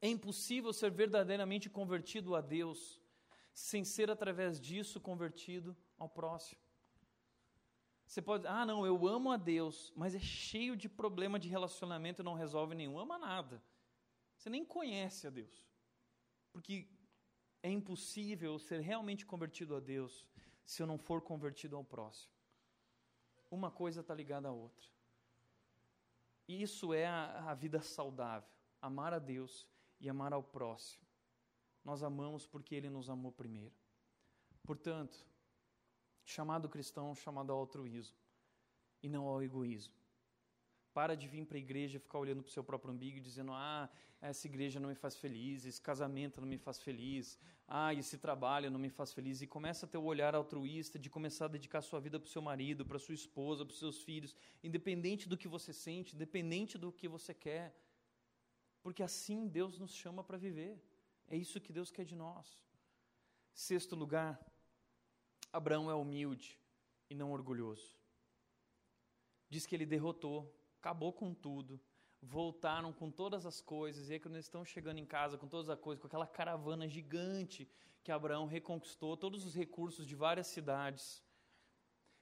é impossível ser verdadeiramente convertido a Deus sem ser através disso convertido ao próximo. Você pode, ah não, eu amo a Deus, mas é cheio de problema de relacionamento e não resolve nenhum, ama nada. Você nem conhece a Deus, porque é impossível ser realmente convertido a Deus se eu não for convertido ao próximo. Uma coisa está ligada à outra. E isso é a, a vida saudável, amar a Deus e amar ao próximo. Nós amamos porque Ele nos amou primeiro. Portanto, chamado cristão, chamado ao altruísmo e não ao egoísmo. Para de vir para a igreja e ficar olhando para o seu próprio umbigo e dizendo, ah, essa igreja não me faz feliz, esse casamento não me faz feliz, ah, esse trabalho não me faz feliz. E começa a ter o olhar altruísta de começar a dedicar sua vida para o seu marido, para sua esposa, para os seus filhos, independente do que você sente, independente do que você quer. Porque assim Deus nos chama para viver. É isso que Deus quer de nós. Sexto lugar, Abraão é humilde e não orgulhoso. Diz que ele derrotou, acabou com tudo, voltaram com todas as coisas, e aí quando eles estão chegando em casa com todas as coisas, com aquela caravana gigante que Abraão reconquistou, todos os recursos de várias cidades.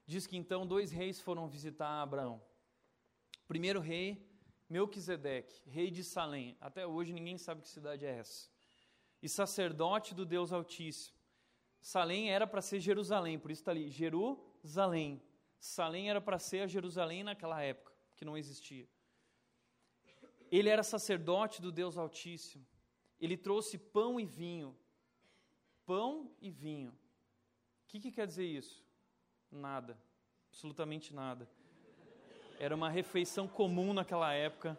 Diz que então dois reis foram visitar Abraão. Primeiro rei, Melquisedeque, rei de Salém, até hoje ninguém sabe que cidade é essa, e sacerdote do Deus Altíssimo. Salém era para ser Jerusalém, por isso está ali, Jerusalém. Salém era para ser a Jerusalém naquela época, que não existia. Ele era sacerdote do Deus Altíssimo. Ele trouxe pão e vinho. Pão e vinho. O que, que quer dizer isso? Nada, absolutamente nada. Era uma refeição comum naquela época,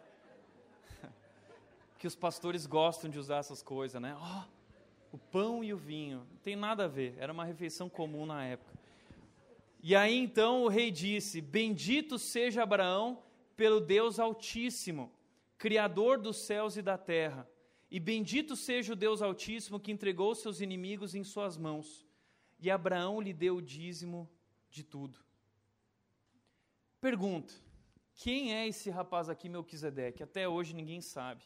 que os pastores gostam de usar essas coisas, né? Ó! Oh! O pão e o vinho, não tem nada a ver, era uma refeição comum na época. E aí então o rei disse, bendito seja Abraão pelo Deus Altíssimo, Criador dos céus e da terra, e bendito seja o Deus Altíssimo que entregou seus inimigos em suas mãos. E Abraão lhe deu o dízimo de tudo. Pergunta, quem é esse rapaz aqui, Melquisedeque? Até hoje ninguém sabe.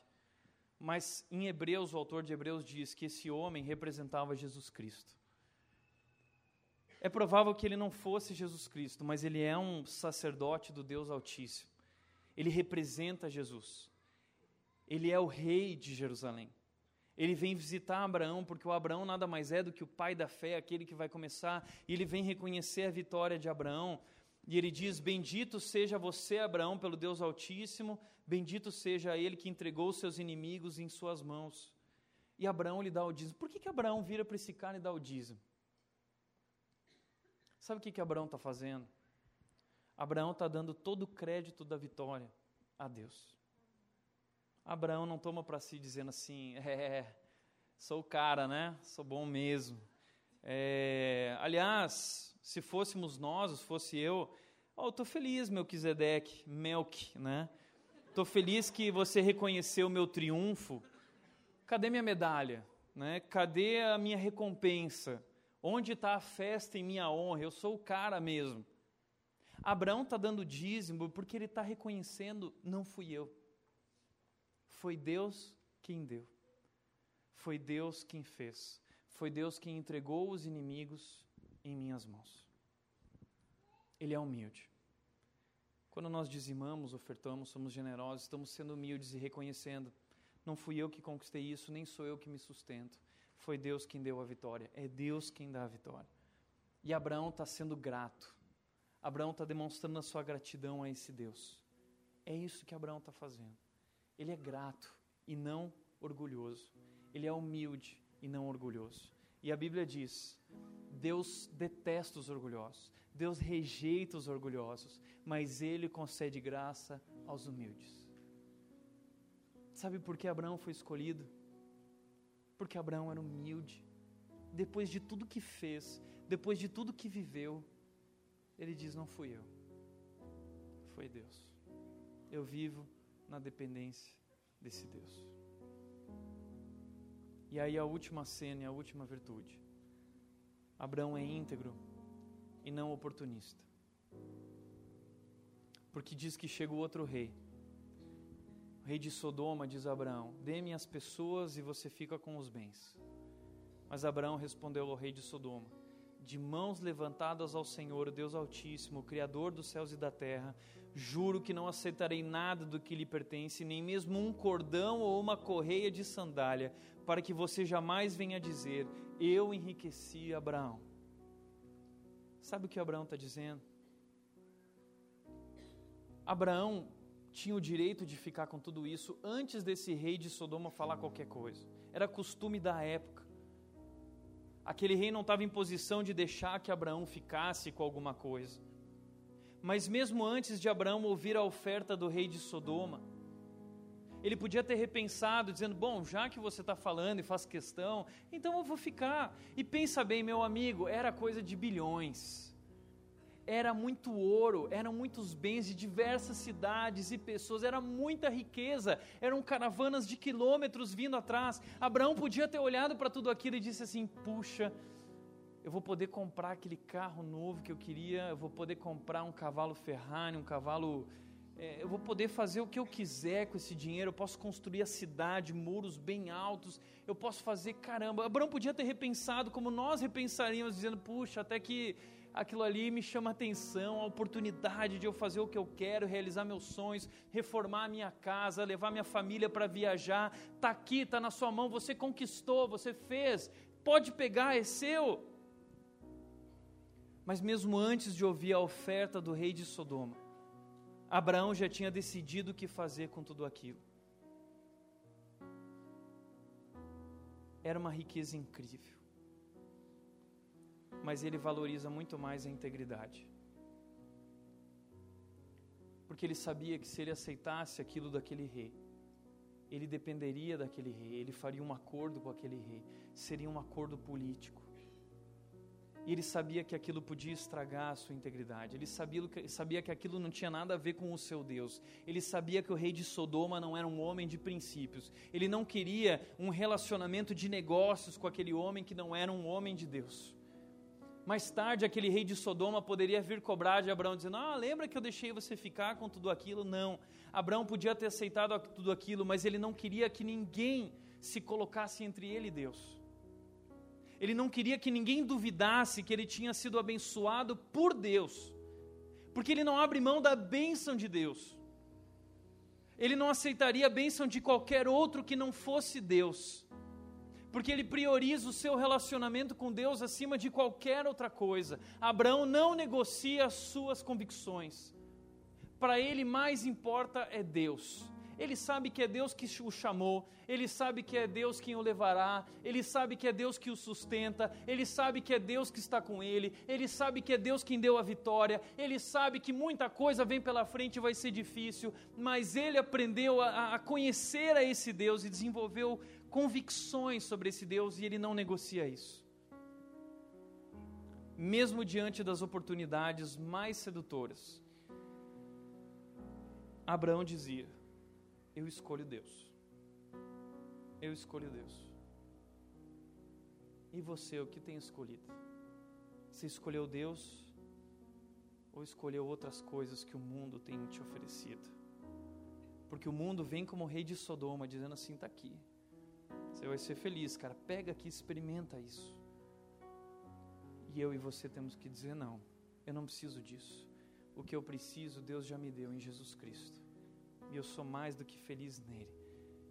Mas em Hebreus, o autor de Hebreus diz que esse homem representava Jesus Cristo. É provável que ele não fosse Jesus Cristo, mas ele é um sacerdote do Deus Altíssimo. Ele representa Jesus. ele é o rei de Jerusalém. Ele vem visitar Abraão, porque o Abraão nada mais é do que o pai da fé, aquele que vai começar, e ele vem reconhecer a vitória de Abraão, e ele diz, bendito seja você, Abraão, pelo Deus Altíssimo, bendito seja ele que entregou os seus inimigos em suas mãos. E Abraão lhe dá o dízimo. Por que que Abraão vira para esse cara e dá o dízimo? Sabe o que que Abraão está fazendo? Abraão está dando todo o crédito da vitória a Deus. Abraão não toma para si dizendo assim, é, sou o cara, né? Sou bom mesmo. É, aliás, se fôssemos nós, se fosse eu, oh, eu estou feliz, Melquisedeque, Melk, né? Estou feliz que você reconheceu o meu triunfo. Cadê minha medalha? Né? Cadê a minha recompensa? Onde está a festa em minha honra? Eu sou o cara mesmo. Abraão está dando dízimo porque ele está reconhecendo, não fui eu. Foi Deus quem deu, foi Deus quem fez, foi Deus quem entregou os inimigos em minhas mãos. Ele é humilde. Quando nós dizimamos, ofertamos, somos generosos, estamos sendo humildes e reconhecendo, não fui eu que conquistei isso, nem sou eu que me sustento, foi Deus quem deu a vitória, é Deus quem dá a vitória. E Abraão está sendo grato, Abraão está demonstrando a sua gratidão a esse Deus. É isso que Abraão está fazendo. Ele é grato e não orgulhoso. Ele é humilde e não orgulhoso. E a Bíblia diz, Deus detesta os orgulhosos, Deus rejeita os orgulhosos, mas Ele concede graça aos humildes. Sabe por que Abraão foi escolhido? Porque Abraão era humilde. Depois de tudo que fez, depois de tudo que viveu, ele diz, não fui eu, foi Deus. Eu vivo na dependência desse Deus. E aí a última cena e a última virtude. Abraão é íntegro e não oportunista. Porque diz que chega o outro rei. O rei de Sodoma diz a Abraão, dê-me as pessoas e você fica com os bens. Mas Abraão respondeu ao rei de Sodoma, de mãos levantadas ao Senhor, Deus Altíssimo, o Criador dos céus e da terra, juro que não aceitarei nada do que lhe pertence, nem mesmo um cordão ou uma correia de sandália, para que você jamais venha dizer, eu enriqueci Abraão. Sabe o que Abraão está dizendo? Abraão tinha o direito de ficar com tudo isso antes desse rei de Sodoma falar qualquer coisa. Era costume da época. Aquele rei não estava em posição de deixar que Abraão ficasse com alguma coisa. Mas mesmo antes de Abraão ouvir a oferta do rei de Sodoma, ele podia ter repensado, dizendo, bom, já que você está falando e faz questão, então eu vou ficar. E pensa bem, meu amigo, era coisa de bilhões. Era muito ouro, eram muitos bens de diversas cidades e pessoas, era muita riqueza, eram caravanas de quilômetros vindo atrás. Abraão podia ter olhado para tudo aquilo e disse assim, puxa, eu vou poder comprar aquele carro novo que eu queria, eu vou poder comprar um cavalo Ferrari, um cavalo... É, eu vou poder fazer o que eu quiser com esse dinheiro, eu posso construir a cidade, muros bem altos, eu posso fazer, caramba. Abraão podia ter repensado como nós repensaríamos, dizendo, puxa, até que... aquilo ali me chama a atenção, a oportunidade de eu fazer o que eu quero, realizar meus sonhos, reformar a minha casa, levar minha família para viajar, está aqui, está na sua mão, você conquistou, você fez, pode pegar, é seu. Mas mesmo antes de ouvir a oferta do rei de Sodoma, Abraão já tinha decidido o que fazer com tudo aquilo. Era uma riqueza incrível. Mas ele valoriza muito mais a integridade. Porque ele sabia que se ele aceitasse aquilo daquele rei, ele dependeria daquele rei, ele faria um acordo com aquele rei, seria um acordo político. E ele sabia que aquilo podia estragar a sua integridade, ele sabia que, sabia que aquilo não tinha nada a ver com o seu Deus, ele sabia que o rei de Sodoma não era um homem de princípios, ele não queria um relacionamento de negócios com aquele homem que não era um homem de Deus. Mais tarde, aquele rei de Sodoma poderia vir cobrar de Abraão, dizendo, ah, lembra que eu deixei você ficar com tudo aquilo? Não. Abraão podia ter aceitado tudo aquilo, mas ele não queria que ninguém se colocasse entre ele e Deus. Ele não queria que ninguém duvidasse que ele tinha sido abençoado por Deus, porque ele não abre mão da bênção de Deus. Ele não aceitaria a bênção de qualquer outro que não fosse Deus, porque ele prioriza o seu relacionamento com Deus acima de qualquer outra coisa. Abraão não negocia as suas convicções. Para ele mais importa é Deus. Ele sabe que é Deus que o chamou, ele sabe que é Deus quem o levará, ele sabe que é Deus que o sustenta, ele sabe que é Deus que está com ele, ele sabe que é Deus quem deu a vitória, ele sabe que muita coisa vem pela frente e vai ser difícil, mas ele aprendeu a, a conhecer a esse Deus e desenvolveu convicções sobre esse Deus, e ele não negocia isso. Mesmo diante das oportunidades mais sedutoras, Abraão dizia: eu escolho Deus, eu escolho Deus. E você, o que tem escolhido? Você escolheu Deus ou escolheu outras coisas que o mundo tem te oferecido? Porque o mundo vem como o rei de Sodoma, dizendo assim: tá aqui, você vai ser feliz, cara, pega aqui, experimenta isso. E eu e você temos que dizer: não, eu não preciso disso, o que eu preciso Deus já me deu em Jesus Cristo. E eu sou mais do que feliz nele.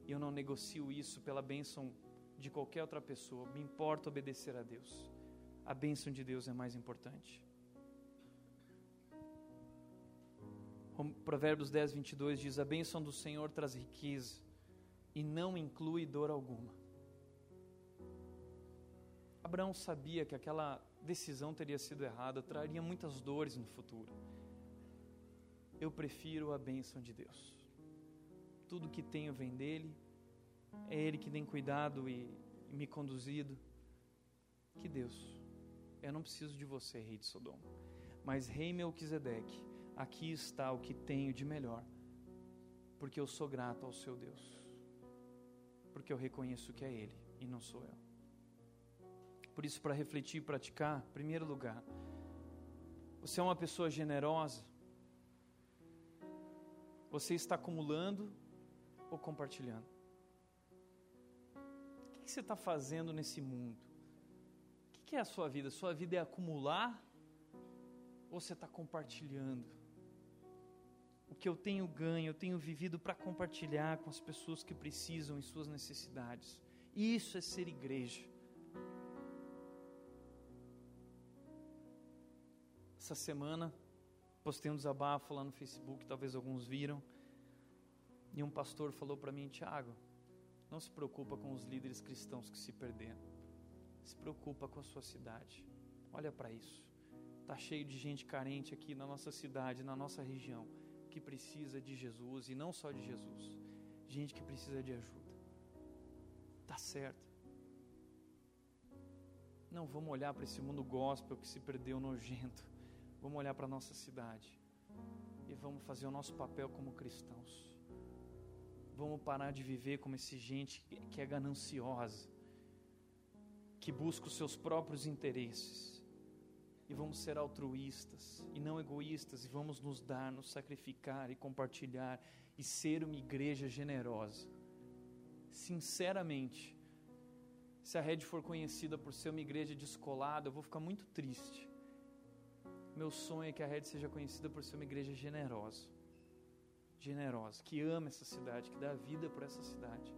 E eu não negocio isso pela bênção de qualquer outra pessoa. Me importa obedecer a Deus. A bênção de Deus é mais importante. Provérbios dez, vinte e dois diz: a bênção do Senhor traz riqueza e não inclui dor alguma. Abraão sabia que aquela decisão teria sido errada, traria muitas dores no futuro. Eu prefiro a bênção de Deus. Tudo que tenho vem dele, é ele que tem cuidado e, e me conduzido. Que Deus, eu não preciso de você, rei de Sodoma, mas rei Melquisedeque, aqui está o que tenho de melhor, porque eu sou grato ao seu Deus, porque eu reconheço que é ele e não sou eu. Por isso, para refletir e praticar, em primeiro lugar, você é uma pessoa generosa? Você está acumulando ou compartilhando? O que você está fazendo nesse mundo? O que é a sua vida? Sua vida é acumular ou você está compartilhando? O que eu tenho ganho, eu tenho vivido para compartilhar com as pessoas que precisam em suas necessidades. Isso é ser igreja. Essa semana postei um desabafo lá no Facebook, talvez alguns viram, e um pastor falou para mim: Tiago, não se preocupa com os líderes cristãos que se perderam, se preocupa com a sua cidade, olha para isso, está cheio de gente carente aqui na nossa cidade, na nossa região, que precisa de Jesus, e não só de Jesus, gente que precisa de ajuda. Está certo, não vamos olhar para esse mundo gospel que se perdeu, nojento. Vamos olhar para a nossa cidade e vamos fazer o nosso papel como cristãos. Vamos parar de viver como esse gente que é gananciosa, que busca os seus próprios interesses. E vamos ser altruístas e não egoístas, e vamos nos dar, nos sacrificar e compartilhar e ser uma igreja generosa. Sinceramente, se a Rede for conhecida por ser uma igreja descolada, eu vou ficar muito triste. Meu sonho é que a Rede seja conhecida por ser uma igreja generosa, generosa, que ama essa cidade, que dá vida por essa cidade,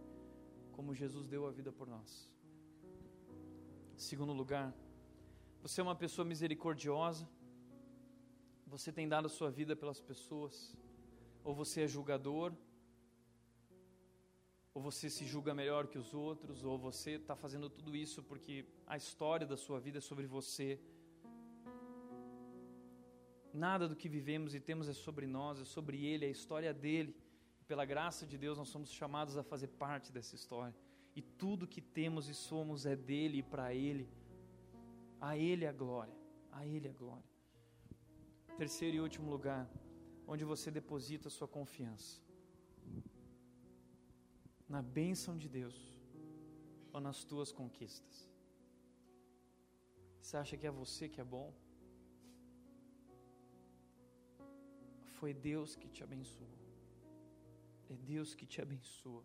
como Jesus deu a vida por nós. Em segundo lugar, você é uma pessoa misericordiosa? Você tem dado a sua vida pelas pessoas? Ou você é julgador? Ou você se julga melhor que os outros? Ou você está fazendo tudo isso porque a história da sua vida é sobre você? Nada do que vivemos e temos é sobre nós, é sobre ele, é a história dele. Pela graça de Deus, nós somos chamados a fazer parte dessa história. E tudo que temos e somos é dele e para ele. A ele a glória, a ele a glória. Terceiro e último lugar, onde você deposita a sua confiança. Na bênção de Deus ou nas tuas conquistas? Você acha que é você que é bom? Foi Deus que te abençoou, é Deus que te abençoa,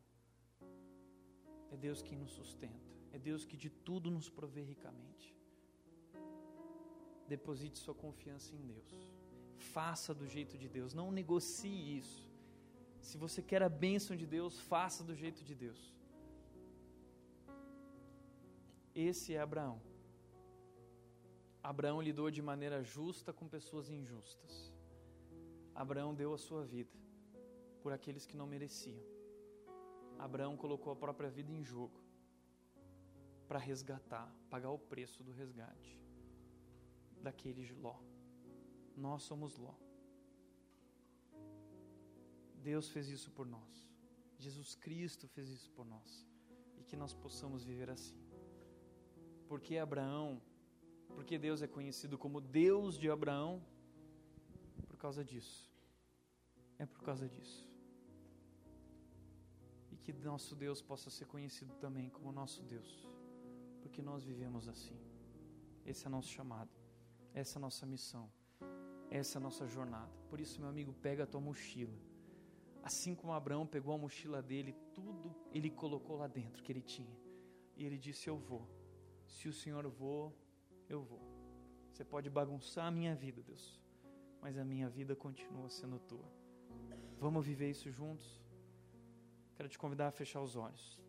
é Deus quem nos sustenta, é Deus que de tudo nos provê ricamente. Deposite sua confiança em Deus, faça do jeito de Deus, não negocie isso. Se você quer a bênção de Deus, faça do jeito de Deus. Esse é Abraão. Abraão lidou de maneira justa com pessoas injustas. Abraão deu a sua vida por aqueles que não mereciam. Abraão colocou a própria vida em jogo para resgatar, pagar o preço do resgate daquele de Ló. Nós somos Ló. Deus fez isso por nós. Jesus Cristo fez isso por nós. E que nós possamos viver assim. Porque Abraão, porque Deus é conhecido como Deus de Abraão, por causa disso. É por causa disso. E que nosso Deus possa ser conhecido também como nosso Deus. Porque nós vivemos assim. Esse é nosso chamado. Essa é a nossa missão. Essa é a nossa jornada. Por isso, meu amigo, pega a tua mochila. Assim como Abraão pegou a mochila dele, tudo ele colocou lá dentro que ele tinha. E ele disse, eu vou. Se o Senhor for, eu vou. Você pode bagunçar a minha vida, Deus. Mas a minha vida continua sendo tua. Vamos viver isso juntos? Quero te convidar a fechar os olhos.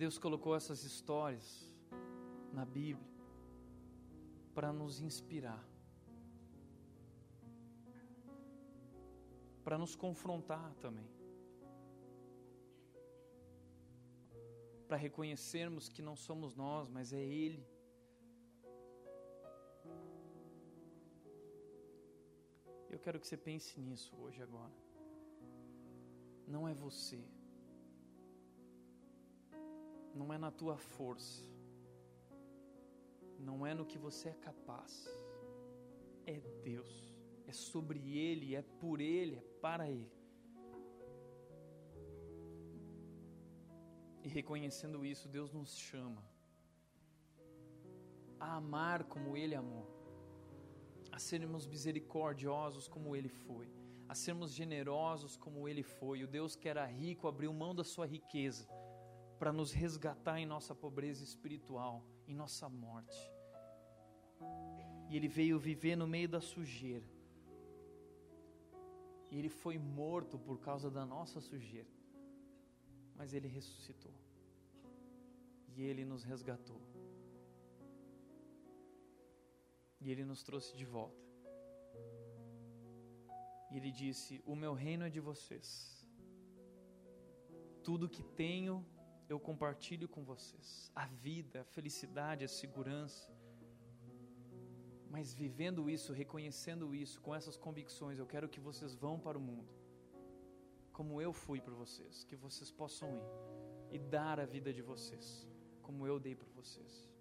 Deus colocou essas histórias na Bíblia para nos inspirar, para nos confrontar também, para reconhecermos que não somos nós, mas é Ele. Eu quero que você pense nisso hoje, agora. Não é você. Não é na tua força, não é no que você é capaz, é Deus, é sobre Ele, é por Ele, é para Ele. E reconhecendo isso, Deus nos chama a amar como Ele amou, a sermos misericordiosos como Ele foi, a sermos generosos como Ele foi. O Deus que era rico abriu mão da sua riqueza para nos resgatar em nossa pobreza espiritual, em nossa morte. E Ele veio viver no meio da sujeira. E Ele foi morto por causa da nossa sujeira. Mas Ele ressuscitou. E Ele nos resgatou. E Ele nos trouxe de volta. E Ele disse, o meu reino é de vocês. Tudo que tenho eu compartilho com vocês, a vida, a felicidade, a segurança. Mas vivendo isso, reconhecendo isso, com essas convicções, eu quero que vocês vão para o mundo, como eu fui para vocês, que vocês possam ir e dar a vida de vocês, como eu dei para vocês.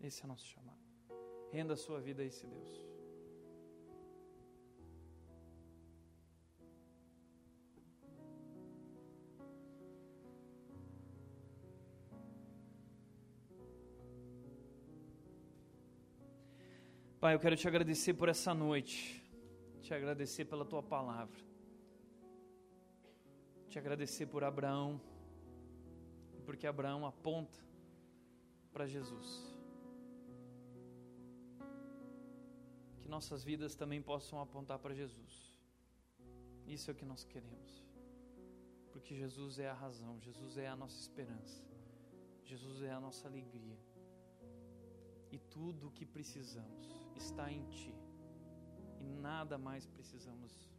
Esse é o nosso chamado. Renda a sua vida a esse Deus. Pai, eu quero te agradecer por essa noite, te agradecer pela tua palavra, te agradecer por Abraão, porque Abraão aponta para Jesus. Que nossas vidas também possam apontar para Jesus. Isso é o que nós queremos, porque Jesus é a razão, Jesus é a nossa esperança, Jesus é a nossa alegria. E tudo o que precisamos está em Ti. E nada mais precisamos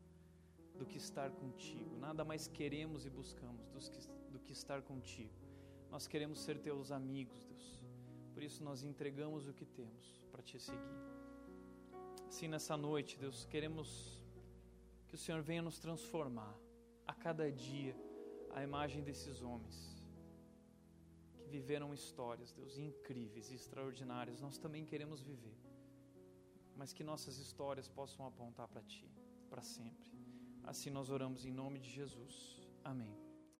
do que estar contigo. Nada mais queremos e buscamos do que, do que estar contigo. Nós queremos ser Teus amigos, Deus. Por isso nós entregamos o que temos para Te seguir. Assim, nessa noite, Deus, queremos que o Senhor venha nos transformar a cada dia à imagem desses homens. Viveram histórias, Deus, incríveis e extraordinárias. Nós também queremos viver, mas que nossas histórias possam apontar para Ti, para sempre. Assim nós oramos em nome de Jesus. Amém.